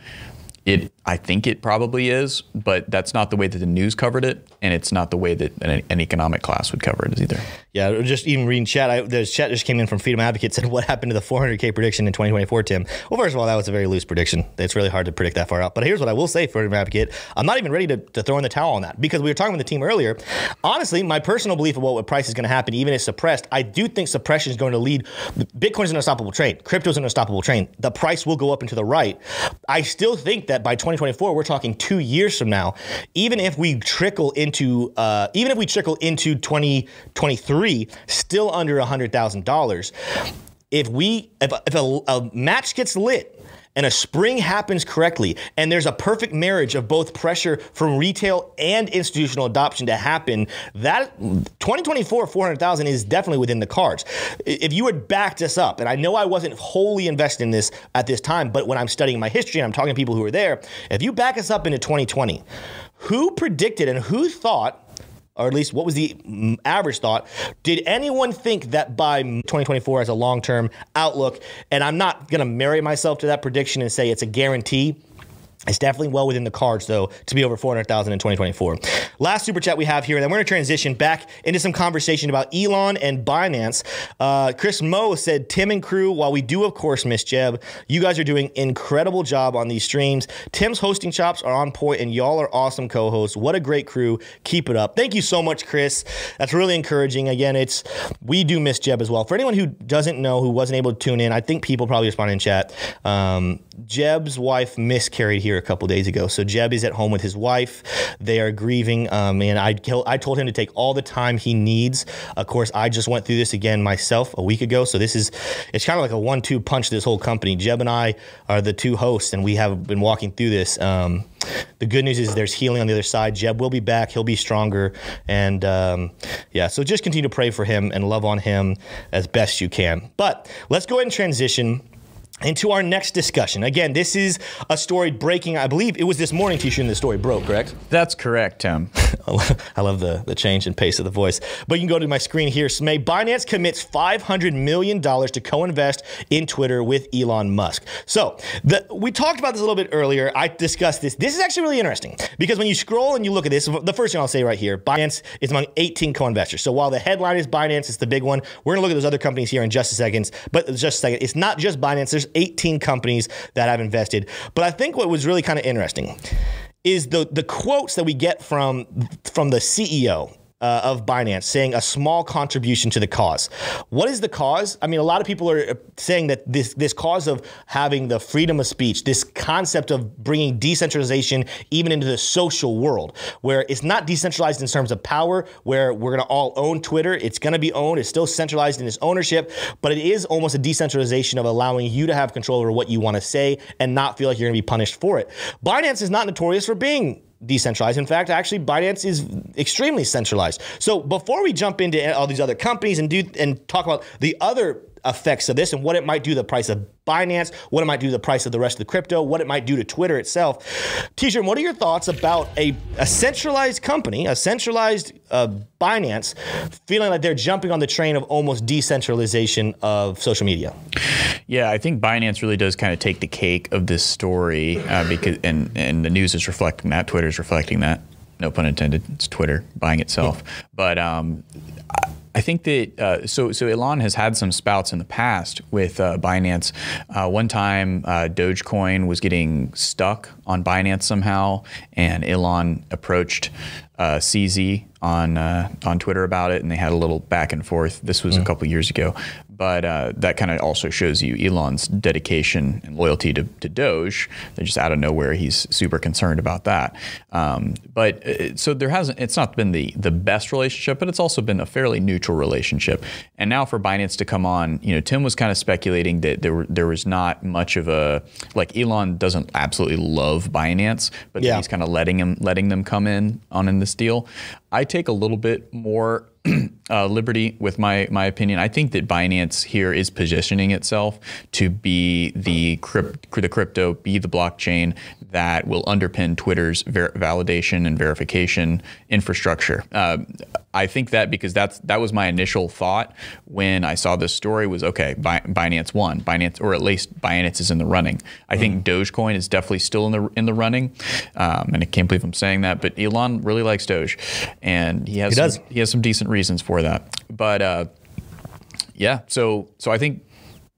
it I think it probably is, but that's not the way that the news covered it, and it's not the way that an, an economic class would cover it either. Yeah, just even reading chat, I, there's chat just came in from Freedom Advocate, said, what happened to the four hundred K prediction in twenty twenty-four, Tim? Well, first of all, that was a very loose prediction. It's really hard to predict that far out. But here's what I will say, Freedom Advocate, I'm not even ready to, to throw in the towel on that, because we were talking with the team earlier. Honestly, my personal belief about what price is going to happen, even if suppressed, I do think suppression is going to lead. Bitcoin's an unstoppable trade. Crypto's an unstoppable trade. The price will go up and to the right. I still think that by twenty twenty-four, we're talking two years from now, even if we trickle into uh, even if we trickle into twenty twenty-three, still under one hundred thousand dollars. If we if, if a, a match gets lit and a spring happens correctly, and there's a perfect marriage of both pressure from retail and institutional adoption to happen, that twenty twenty-four four hundred thousand is definitely within the cards. If you had backed us up, and I know I wasn't wholly invested in this at this time, but when I'm studying my history and I'm talking to people who were there, if you back us up into twenty twenty, who predicted and who thought, or at least what was the average thought, did anyone think that by twenty twenty-four as a long-term outlook, and I'm not going to marry myself to that prediction and say it's a guarantee. It's definitely well within the cards, though, to be over four hundred thousand in twenty twenty-four. Last super chat we have here, and then we're going to transition back into some conversation about Elon and Binance. Uh, Chris Moe said, Tim and crew, while we do, of course, miss Jeb, you guys are doing incredible job on these streams. Tim's hosting chops are on point, and y'all are awesome co-hosts. What a great crew. Keep it up. Thank you so much, Chris. That's really encouraging. Again, it's we do miss Jeb as well. For anyone who doesn't know, who wasn't able to tune in, I think people probably responded in chat. Um, Jeb's wife miscarried here a couple days ago. So Jeb is at home with his wife. They are grieving. Um, and I, I told him to take all the time he needs. Of course, I just went through this again myself a week ago. So this is, it's kind of like a one two punch to this whole company. Jeb and I are the two hosts, and we have been walking through this. Um, the good news is there's healing on the other side. Jeb will be back. He'll be stronger. And um, yeah, so just continue to pray for him and love on him as best you can. But let's go ahead and transition into our next discussion. Again, this is a story breaking, I believe it was this morning, T-Shroom, the story broke, correct? That's correct, Tim. I love the, the change and pace of the voice. But you can go to my screen here, Smey. Binance commits five hundred million dollars to co-invest in Twitter with Elon Musk. So the, we talked about this a little bit earlier. I discussed this. This is actually really interesting because when you scroll and you look at this, the first thing I'll say right here, Binance is among eighteen co-investors. So while the headline is Binance, it's the big one. We're going to look at those other companies here in just a second. But just a second, it's not just Binance. There's eighteen companies that have invested. But I think what was really kind of interesting is the the quotes that we get from from the C E O uh, of Binance saying a small contribution to the cause. What is the cause? I mean, a lot of people are saying that this this cause of having the freedom of speech, this concept of bringing decentralization even into the social world, where it's not decentralized in terms of power, where we're going to all own Twitter. It's going to be owned. It's still centralized in its ownership, but it is almost a decentralization of allowing you to have control over what you want to say and not feel like you're going to be punished for it. Binance is not notorious for being decentralized. In fact, actually, Binance is extremely centralized. So before we jump into all these other companies and do and talk about the other effects of this and what it might do to the price of Binance, what it might do to the price of the rest of the crypto, what it might do to Twitter itself, T-Shroom, what are your thoughts about a, a centralized company, a centralized uh, Binance, feeling like they're jumping on the train of almost decentralization of social media? Yeah, I think Binance really does kind of take the cake of this story uh, because, and, and the news is reflecting that, Twitter is reflecting that, no pun intended, it's Twitter buying itself. Yeah. But um, I, I think that, uh, so so Elon has had some spouts in the past with uh, Binance. Uh, one time, uh, Dogecoin was getting stuck on Binance somehow, and Elon approached uh, C Z on uh, on Twitter about it, and they had a little back and forth. This was mm. a couple years ago. But uh, that kind of also shows you Elon's dedication and loyalty to, to Doge. They're just out of nowhere. He's super concerned about that. Um, but uh, so there hasn't, it's not been the, the best relationship, but it's also been a fairly neutral relationship. And now for Binance to come on, you know, Tim was kind of speculating that there, were, there was not much of a, like Elon doesn't absolutely love Binance, but yeah. He's kind of letting him, letting them come in on in this deal. I take a little bit more uh, Liberty with my, my opinion. I think that Binance here is positioning itself to be the, crypt, the crypto, be the blockchain that will underpin Twitter's ver validation and verification infrastructure. Uh, I think that because that's that was my initial thought when I saw this story was, okay, Binance won. Binance, or at least Binance is in the running. I think Dogecoin is definitely still in the in the running, um, and I can't believe I'm saying that. But Elon really likes Doge, and he has he, some, he has some decent reasons for that. But uh, yeah, so so I think.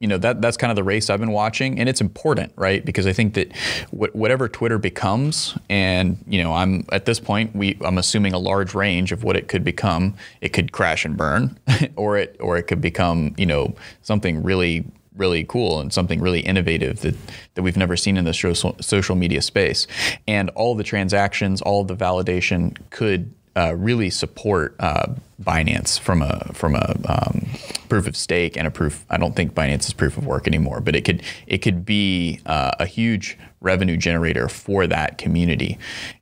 You know, that that's kind of the race I've been watching, and it's important, right? Because I think that wh whatever Twitter becomes, and you know, I'm at this point, we I'm assuming a large range of what it could become. It could crash and burn, or it or it could become, you know, something really, really cool and something really innovative that that we've never seen in the social social media space. And all the transactions, all the validation could uh, really support uh, Binance from a from a um, proof of stake and a proof. I don't think Binance is proof of work anymore, but it could it could be uh, a huge revenue generator for that community.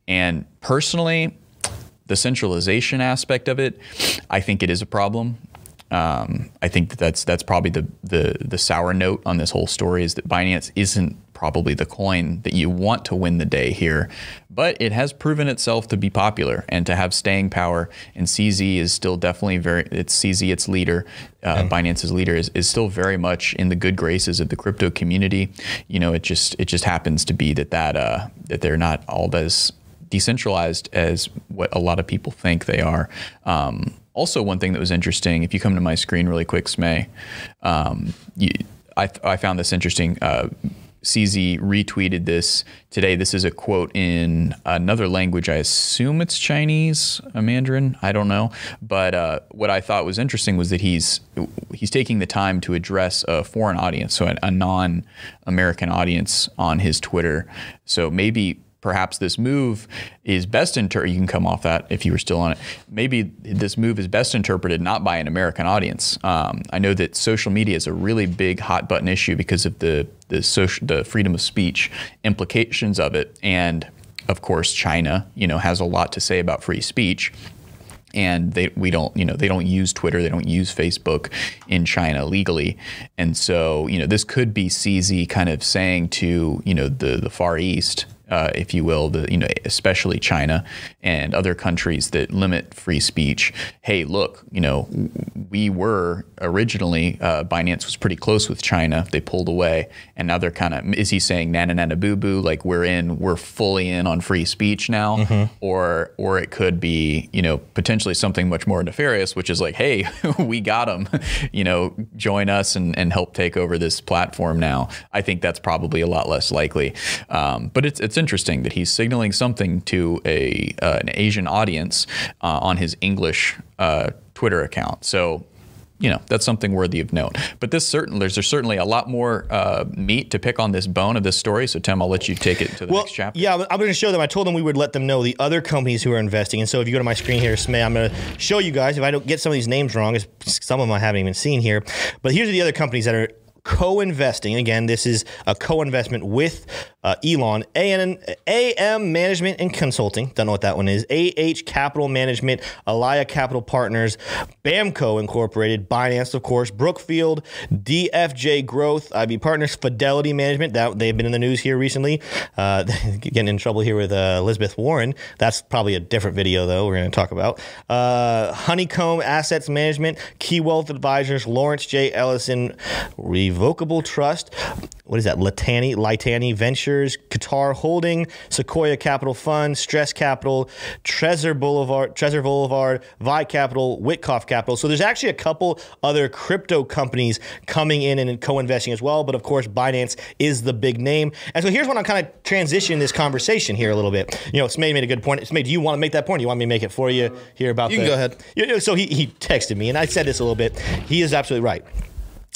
And personally, the centralization aspect of it, I think it is a problem. Um, I think that that's that's probably the the the sour note on this whole story is that Binance isn't probably the coin that you want to win the day here, but it has proven itself to be popular and to have staying power. And C Z is still definitely very, it's C Z, its leader, uh, okay. Binance's leader is, is still very much in the good graces of the crypto community. You know, it just, it just happens to be that, that, uh, that they're not all as decentralized as what a lot of people think they are. Um, also one thing that was interesting, if you come to my screen really quick, Smey, um, you, I, I found this interesting, uh, C Z retweeted this today. This is a quote in another language. I assume it's Chinese, a Mandarin. I don't know. But uh, what I thought was interesting was that he's he's taking the time to address a foreign audience, so a, a non-American audience on his Twitter. So maybe perhaps this move is best interpreted. You can come off that if you were still on it. Maybe this move is best interpreted not by an American audience. Um, I know that social media is a really big hot button issue because of the the social the freedom of speech implications of it, and of course China, you know, has a lot to say about free speech. And they we don't you know they don't use Twitter, they don't use Facebook in China legally, and so you know this could be C Z kind of saying to you know the the Far East, uh, if you will, the you know especially China and other countries that limit free speech. Hey, look, you know we were originally uh, Binance was pretty close with China, they pulled away, and now they're kind of is he saying na na na na boo boo like we're in we're fully in on free speech now, mm-hmm. or or it could be you know potentially. Something much more nefarious, which is like, hey, we got them, you know, join us and, and help take over this platform now. I think that's probably a lot less likely. Um, but it's, it's interesting that he's signaling something to a uh, an Asian audience uh, on his English uh, Twitter account. So, you know, that's something worthy of note. But this certain, there's, there's certainly a lot more uh, meat to pick on this bone of this story. So, Tim, I'll let you take it to the well, next chapter. Yeah, I'm going to show them. I told them we would let them know the other companies who are investing. And so if you go to my screen here, Smey, I'm going to show you guys. If I don't get some of these names wrong, it's some of them I haven't even seen here. But here's the other companies that are co-investing. Again, this is a co-investment with uh, Elon. A M Management and Consulting. Don't know what that one is. A H Capital Management, Alaya Capital Partners, BAMCO Incorporated, Binance, of course, Brookfield, D F J Growth, I B Partners, Fidelity Management. That they've been in the news here recently. Uh, getting in trouble here with uh, Elizabeth Warren. That's probably a different video, though, we're going to talk about. Uh, Honeycomb Assets Management, Key Wealth Advisors, Lawrence J. Ellison, Rev Revocable Trust, what is that? Litani, Litani Ventures, Qatar Holding, Sequoia Capital Fund, Stress Capital, Trezor Boulevard, Trezor Boulevard, Vi Capital, Witkoff Capital. So there's actually a couple other crypto companies coming in and co-investing as well. But of course, Binance is the big name. And so here's when I'm kind of transitioning this conversation here a little bit. You know, Smey made a good point. Smey, do you want to make that point? Do you want me to make it for you here about that? You can go ahead. You know, so he, he texted me, and I said this a little bit. He is absolutely right.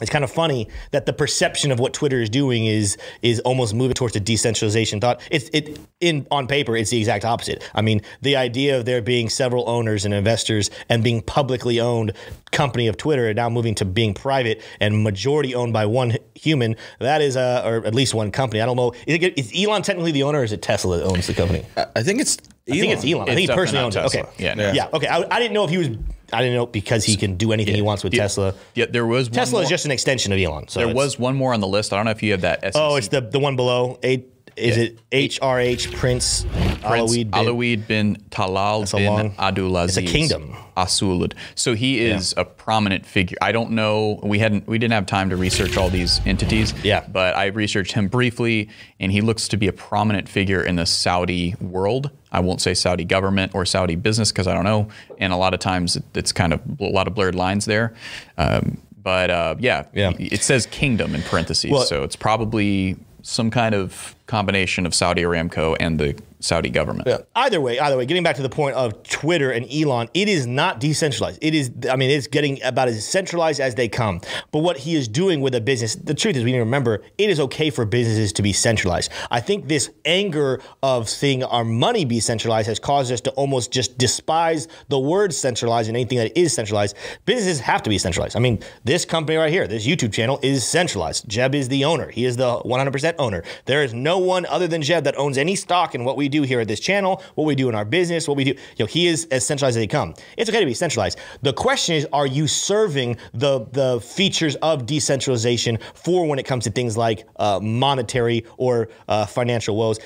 It's kind of funny that the perception of what Twitter is doing is is almost moving towards the decentralization thought. It's it in on paper, it's the exact opposite. I mean, the idea of there being several owners and investors and being publicly owned company of Twitter and now moving to being private and majority owned by one human, that is a, or at least one company. I don't know. Is, it, is Elon technically the owner, or is it Tesla that owns the company? I think it's Elon. I think it's Elon. It's I think he personally owns it. Okay. Yeah. No. Yeah. Okay. I, I didn't know if he was I don't know, because he can do anything yeah. he wants with yeah. Tesla. Yeah, there was one Tesla more. is just an extension of Elon. So there was one more on the list. I don't know if you have that. S E C. Oh, it's the the one below. A, is yeah. it H R H Prince, Prince Alawid bin, Alawid bin Talal bin long, Abdulaziz? It's a kingdom. Asulud. So he is yeah. a prominent figure. I don't know. We hadn't. We didn't have time to research all these entities. Yeah. But I researched him briefly, and he looks to be a prominent figure in the Saudi world. I won't say Saudi government or Saudi business because I don't know. And a lot of times it's kind of a lot of blurred lines there. Um, but uh, yeah, yeah, it says kingdom in parentheses. Well, so it's probably some kind of combination of Saudi Aramco and the Saudi government. Yeah. Either way, either way, getting back to the point of Twitter and Elon, it is not decentralized. It is, I mean, it's getting about as centralized as they come. But what he is doing with a business, the truth is we need to remember, it is okay for businesses to be centralized. I think this anger of seeing our money be centralized has caused us to almost just despise the word centralized and anything that is centralized. Businesses have to be centralized. I mean, this company right here, this YouTube channel is centralized. Jeb is the owner. He is the one hundred percent owner. There is no one other than Jeb that owns any stock in what we do here at this channel, what we do in our business, what we do. You know, he is as centralized as they come. It's okay to be centralized. The question is, are you serving the the features of decentralization for when it comes to things like uh, monetary or uh, financial woes?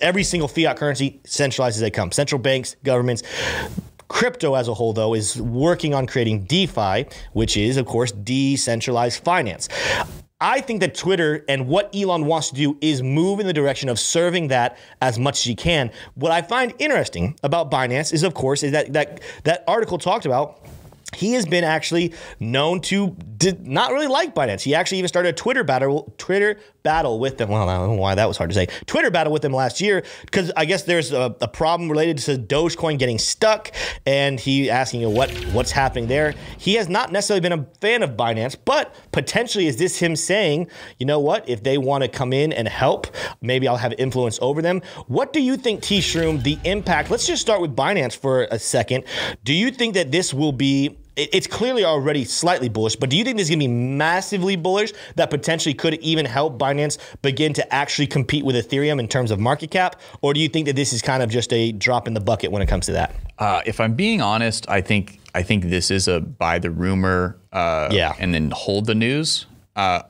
Every single fiat currency, centralized as they come. Central banks, governments. Crypto as a whole, though, is working on creating DeFi, which is, of course, decentralized finance. I think that Twitter and what Elon wants to do is move in the direction of serving that as much as he can. What I find interesting about Binance is, of course, is that that, that article talked about, he has been actually known to did not really like Binance. He actually even started a Twitter battle, Twitter battle with them. Well, I don't know why that was hard to say. Twitter battle with them last year because I guess there's a, a problem related to Dogecoin getting stuck, and he asking you what what's happening there. He has not necessarily been a fan of Binance, but potentially is this him saying, you know what, if they want to come in and help, maybe I'll have influence over them. What do you think, T-Shroom, the impact? Let's just start with Binance for a second. Do you think that this will be? It's clearly already slightly bullish, but do you think this is going to be massively bullish that potentially could even help Binance begin to actually compete with Ethereum in terms of market cap? Or do you think that this is kind of just a drop in the bucket when it comes to that? Uh, if I'm being honest, I think I think this is a buy the rumor uh, yeah. and then hold the news. Uh,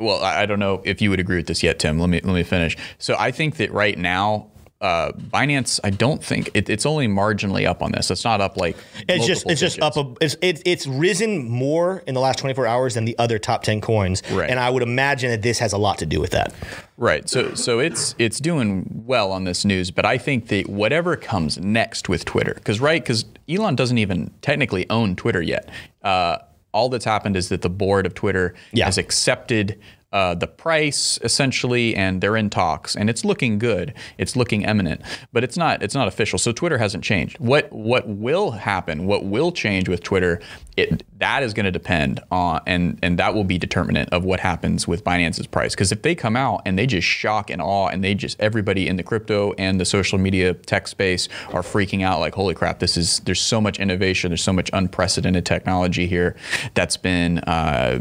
well, I don't know if you would agree with this yet, Tim. Let me let me finish. So I think that right now, Uh, Binance, I don't think it, it's only marginally up on this. It's not up like it's just it's digits. just up. A, it's it, it's risen more in the last twenty-four hours than the other top ten coins, right. And I would imagine that this has a lot to do with that. Right. So so it's it's doing well on this news, but I think that whatever comes next with Twitter, because right, because Elon doesn't even technically own Twitter yet. Uh, all that's happened is that the board of Twitter yeah. has accepted. Uh, the price essentially, and they're in talks, and it's looking good. It's looking eminent, but it's not. It's not official. So Twitter hasn't changed. What what will happen? What will change with Twitter? It that is going to depend on, and and that will be determinant of what happens with Binance's price. Because if they come out and they just shock and awe, and they just everybody in the crypto and the social media tech space are freaking out like, holy crap! This is there's so much innovation. There's so much unprecedented technology here that's been uh,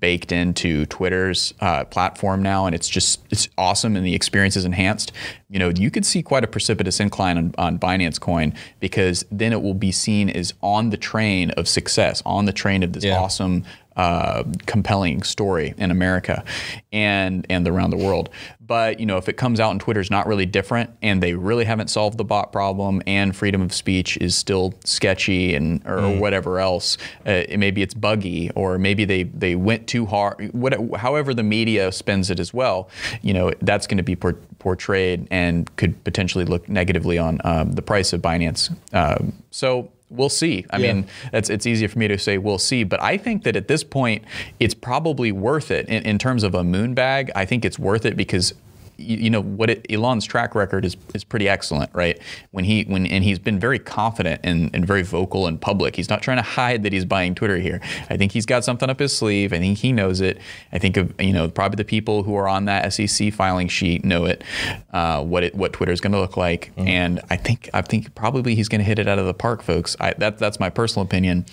baked into Twitter's. Uh, platform now, and it's just it's awesome, and the experience is enhanced. You know, you could see quite a precipitous incline on, on Binance Coin, because then it will be seen as on the train of success, on the train of this yeah. awesome, uh, compelling story in America, and and around the world. But you know, if it comes out and Twitter's not really different, and they really haven't solved the bot problem, and freedom of speech is still sketchy, and or mm. whatever else, uh, maybe it's buggy, or maybe they they went too hard. What, however, the media spends it as well. You know, that's going to be por- portrayed and could potentially look negatively on um, the price of Binance. Um, so. We'll see. I yeah. mean, that's, it's easier for me to say we'll see, but I think that at this point, it's probably worth it. In, in terms of a moonbag, I think it's worth it because, you, you know, what it, Elon's track record is is pretty excellent, right? When he when and he's been very confident and, and very vocal in public. He's not trying to hide that he's buying Twitter here. I think he's got something up his sleeve. I think he knows it. I think of you know probably the people who are on that S E C filing sheet know it. Uh, what it what Twitter's going to look like, mm-hmm. and I think I think probably he's going to hit it out of the park, folks. I, that that's my personal opinion,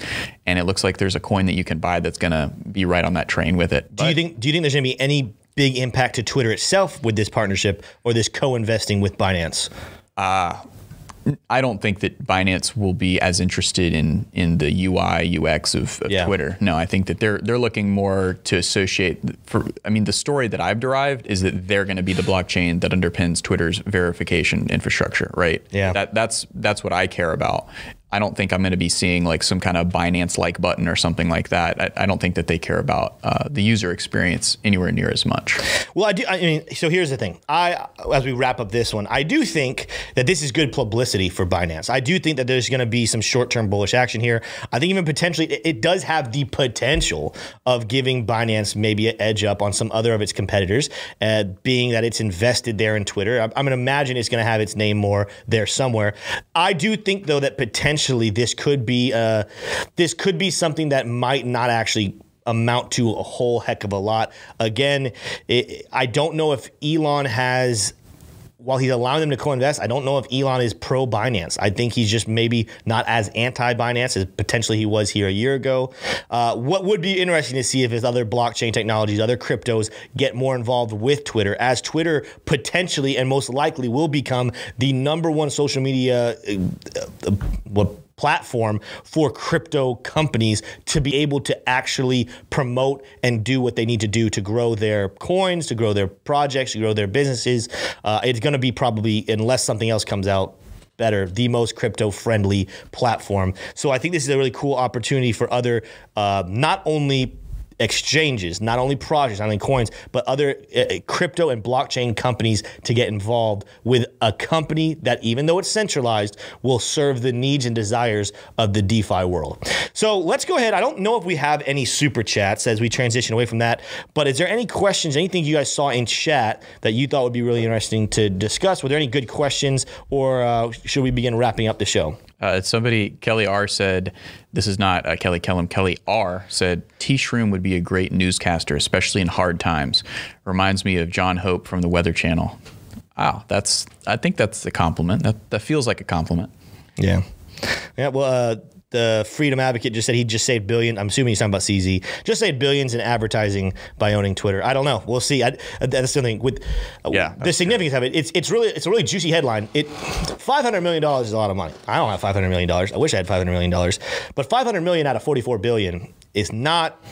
and it looks like there's a coin that you can buy that's going to be right on that train with it. But, do you think Do you think there's going to be any big impact to Twitter itself with this partnership or this co-investing with Binance? Uh, I don't think that Binance will be as interested in in the U I U X of, of yeah. Twitter. No, I think that they're they're looking more to associate. For, I mean, the story that I've derived is that they're going to be the blockchain that underpins Twitter's verification infrastructure, right? Yeah. That that's that's what I care about. I don't think I'm going to be seeing like some kind of Binance-like button or something like that. I, I don't think that they care about uh, the user experience anywhere near as much. Well, I do. I mean, so here's the thing. I, as we wrap up this one, I do think that this is good publicity for Binance. I do think that there's going to be some short-term bullish action here. I think even potentially it, it does have the potential of giving Binance maybe an edge up on some other of its competitors, uh, being that it's invested there in Twitter. I, I'm going to imagine it's going to have its name more there somewhere. I do think, though, that potentially Essentially, this could be uh, this could be something that might not actually amount to a whole heck of a lot. Again, it, I don't know if Elon has. While he's allowing them to co-invest, I don't know if Elon is pro-Binance. I think he's just maybe not as anti-Binance as potentially he was here a year ago. Uh, what would be interesting to see if his other blockchain technologies, other cryptos, get more involved with Twitter, as Twitter potentially and most likely will become the number one social media uh, uh, what, platform for crypto companies to be able to actually promote and do what they need to do to grow their coins, to grow their projects, to grow their businesses. Uh, it's going to be probably, unless something else comes out better, the most crypto-friendly platform. So I think this is a really cool opportunity for other, uh, not only exchanges, not only projects, not only coins, but other uh, crypto and blockchain companies to get involved with a company that, even though it's centralized, will serve the needs and desires of the DeFi world. So let's go ahead. I don't know if we have any super chats as we transition away from that, but is there any questions, anything you guys saw in chat that you thought would be really interesting to discuss? Were there any good questions, or uh, should we begin wrapping up the show? Uh, somebody, Kelly R said, this is not uh, Kelly Kellum, Kelly R said, T-Shroom would be a great newscaster, especially in hard times. Reminds me of John Hope from the Weather Channel. Wow, that's, I think that's a compliment. That, that feels like a compliment. Yeah. Yeah, well, uh, the Freedom Advocate just said he just saved billions. I'm assuming he's talking about C Z. Just saved billions in advertising by owning Twitter. I don't know. We'll see. I, that's the thing with uh, yeah, the significance true. of it. It's it's really it's a really juicy headline. It five hundred million dollars is a lot of money. I don't have five hundred million dollars. I wish I had five hundred million dollars. But five hundred million dollars out of forty-four billion dollars is not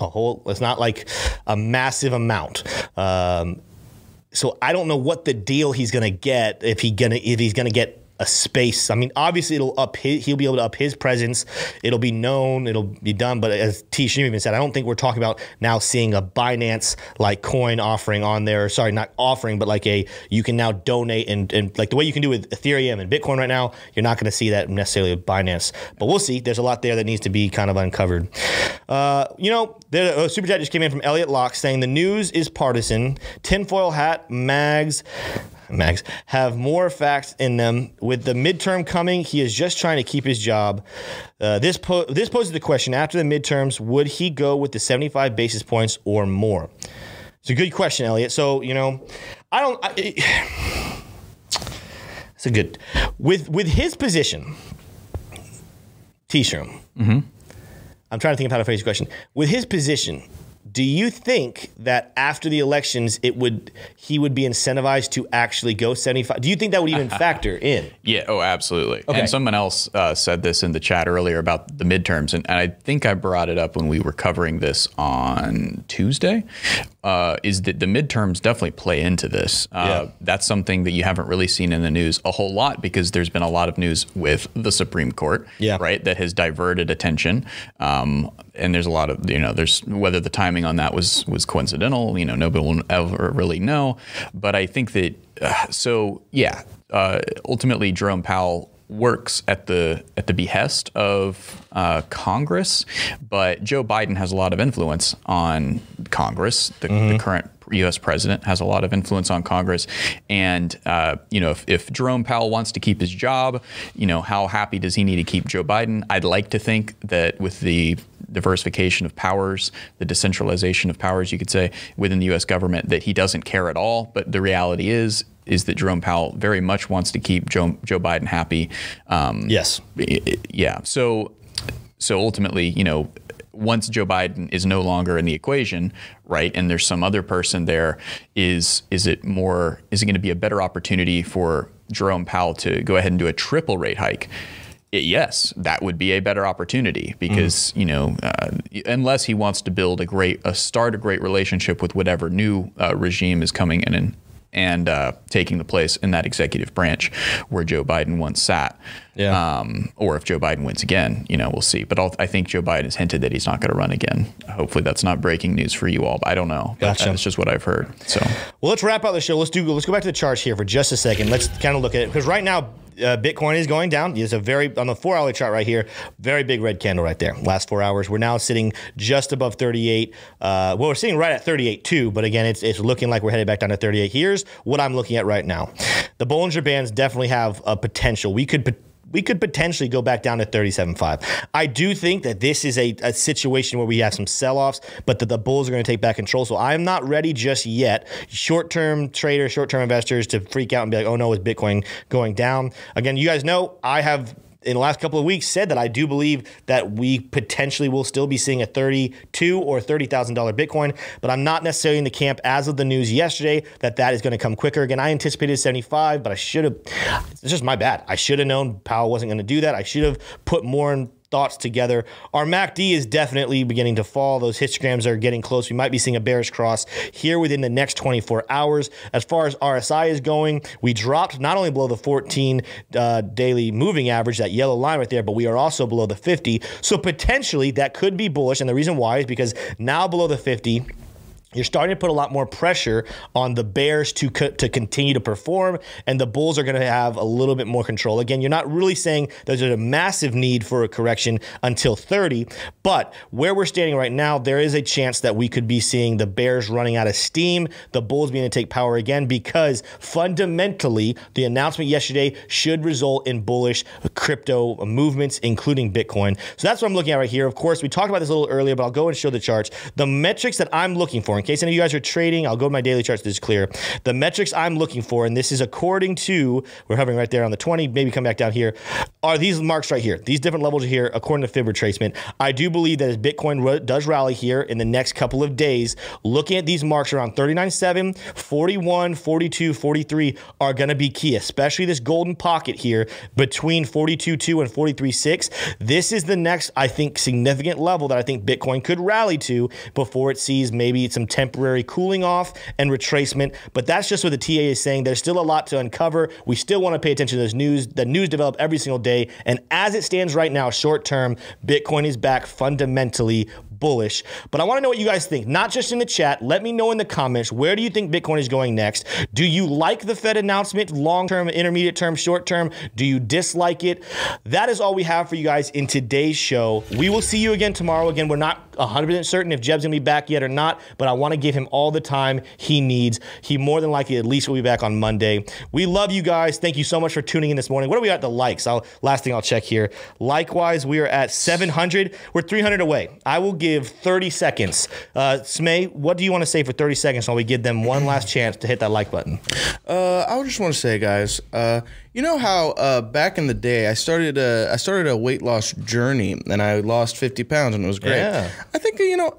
a whole. It's not like a massive amount. Um, so I don't know what the deal he's gonna get if he gonna if he's gonna get. A space. I mean, obviously, it'll up. His, he'll be able to up his presence. It'll be known. It'll be done. But as T. Shroom even said, I don't think we're talking about now seeing a Binance like coin offering on there. Sorry, not offering, but like a you can now donate and, and like the way you can do with Ethereum and Bitcoin right now. You're not going to see that necessarily with Binance. But we'll see. There's a lot there that needs to be kind of uncovered. Uh, you know, there, a super chat just came in from Elliot Locke saying the news is partisan. Tinfoil hat mags. Mags have more facts in them. With the midterm coming, he is just trying to keep his job. Uh, this po- this poses the question: after the midterms, would he go with the seventy-five basis points or more? It's a good question, Elliot. So you know, I don't. I, it, it's a good with with his position. T-Shroom. Mm-hmm. I'm trying to think of how to phrase the question. With his position. Do you think that after the elections, it would he would be incentivized to actually go seventy-five? Do you think that would even factor in? Yeah, oh, absolutely. Okay. And someone else uh, said this in the chat earlier about the midterms, and, and I think I brought it up when we were covering this on Tuesday, uh, is that the midterms definitely play into this. Uh, yeah. That's something that you haven't really seen in the news a whole lot because there's been a lot of news with the Supreme Court, yeah. right, that has diverted attention. Um, and there's a lot of, you know, there's whether the timing on that was was coincidental, you know, nobody will ever really know. But I think that uh, so yeah uh, ultimately Jerome Powell works at the at the behest of uh, Congress, but Joe Biden has a lot of influence on Congress. The, mm-hmm. the current U S president has a lot of influence on Congress, and uh, you know, if, if Jerome Powell wants to keep his job, you know, how happy does he need to keep Joe Biden? I'd like to think that with the diversification of powers, the decentralization of powers, you could say, within the U S government, that he doesn't care at all. But the reality is, is that Jerome Powell very much wants to keep Joe, Joe Biden happy. Um, yes. Yeah. So, so ultimately, you know, once Joe Biden is no longer in the equation, right, and there's some other person there, is is it more? Is it going to be a better opportunity for Jerome Powell to go ahead and do a triple rate hike, it, yes, that would be a better opportunity because, mm-hmm. you know, uh, unless he wants to build a great, uh, start a great relationship with whatever new uh, regime is coming in and, and uh, taking the place in that executive branch where Joe Biden once sat. Yeah. Um, or if Joe Biden wins again, you know, we'll see. But I'll, I think Joe Biden has hinted that he's not going to run again. Hopefully that's not breaking news for you all. But I don't know. Gotcha. That's just what I've heard. So, well, let's wrap up the show. Let's do. Let's go back to the charts here for just a second. Let's kind of look at it because right now, Uh, Bitcoin is going down. There's a very, on the four hour chart right here, very big red candle right there. Last four hours. We're now sitting just above thirty-eight. Uh, well, we're sitting right at thirty-eight point two, but again, it's, it's looking like we're headed back down to thirty-eight. Here's what I'm looking at right now. The Bollinger Bands definitely have a potential. We could potentially We could potentially go back down to thirty-seven point five. I do think that this is a, a situation where we have some sell-offs, but that the bulls are going to take back control. So I'm not ready just yet. Short-term traders, short-term investors to freak out and be like, oh no, is Bitcoin going down? Again, you guys know I have in the last couple of weeks said that I do believe that we potentially will still be seeing a thirty-two or thirty thousand dollar Bitcoin, but I'm not necessarily in the camp as of the news yesterday that that is going to come quicker. Again, I anticipated seventy-five, but I should have, it's just my bad. I should have known Powell wasn't going to do that. I should have put more in thoughts together. Our M A C D is definitely beginning to fall. Those histograms are getting close. We might be seeing a bearish cross here within the next twenty-four hours. As far as R S I is going, we dropped not only below the fourteen uh, daily moving average, that yellow line right there, but we are also below the fifty. So potentially that could be bullish. And the reason why is because now below the fifty, you're starting to put a lot more pressure on the bears to co to continue to perform, and the bulls are going to have a little bit more control. Again, you're not really saying there's a massive need for a correction until thirty, but where we're standing right now, there is a chance that we could be seeing the bears running out of steam, the bulls being to take power again, because fundamentally, the announcement yesterday should result in bullish crypto movements, including Bitcoin. So that's what I'm looking at right here. Of course, we talked about this a little earlier, but I'll go and show the charts. The metrics that I'm looking for, in case any of you guys are trading, I'll go to my daily charts. This is clear. The metrics I'm looking for, and this is according to, we're hovering right there on the twenty, maybe come back down here, are these marks right here. These different levels here, according to Fib retracement. I do believe that as Bitcoin does rally here in the next couple of days, looking at these marks around thirty-nine point seven, forty-one, forty-two, forty-three are going to be key, especially this golden pocket here between forty-two point two and forty-three point six. This is the next, I think, significant level that I think Bitcoin could rally to before it sees maybe some temporary cooling off and retracement. But that's just what the T A is saying. There's still a lot to uncover. We still want to pay attention to this news. The news develop every single day. And as it stands right now, short term, Bitcoin is back fundamentally bullish. But I want to know what you guys think, not just in the chat. Let me know in the comments, where do you think Bitcoin is going next? Do you like the Fed announcement, long-term, intermediate term, short-term? Do you dislike it? That is all we have for you guys in today's show. We will see you again tomorrow. Again, we're not one hundred percent certain if Jeb's going to be back yet or not, but I want to give him all the time he needs. He more than likely at least will be back on Monday. We love you guys. Thank you so much for tuning in this morning. What are we at the likes? I'll, last thing I'll check here. Likewise, we are at seven hundred. We're three hundred away. I will give thirty seconds. Uh, Smey, what do you want to say for thirty seconds while we give them one last chance to hit that like button? Uh, I just want to say, guys, uh, you know how uh, back in the day I started a, I started a weight loss journey and I lost fifty pounds and it was great. Yeah. I think, you know,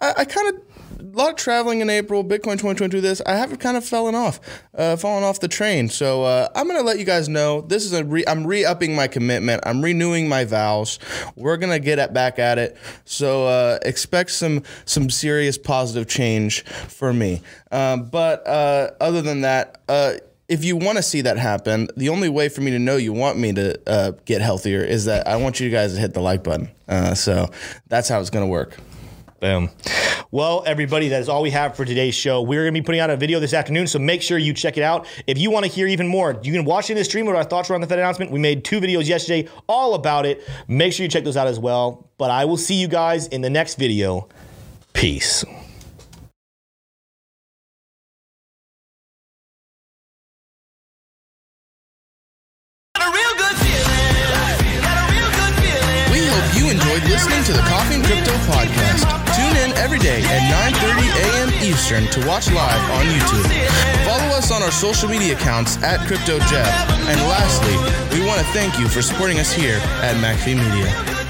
I, I kind of, a lot of traveling in April, Bitcoin twenty twenty-two, this, I have kind of fallen off, uh, fallen off the train. So uh, I'm going to let you guys know, this is a, re I'm re-upping my commitment. I'm renewing my vows. We're going to get at, back at it. So uh, expect some, some serious positive change for me. Uh, but uh, other than that, uh, if you want to see that happen, the only way for me to know you want me to uh, get healthier is that I want you guys to hit the like button. Uh, so that's how it's going to work. Boom. Well, everybody, that is all we have for today's show. We're going to be putting out a video this afternoon, so make sure you check it out. If you want to hear even more, you can watch in this stream with our thoughts around the Fed announcement. We made two videos yesterday all about it. Make sure you check those out as well. But I will see you guys in the next video. Peace. Listening to the Coffee and Crypto podcast. Tune in every day at nine thirty a m Eastern to watch live on YouTube. Follow us on our social media accounts at Crypto Jeb. And lastly, we want to thank you for supporting us here at McAfee Media.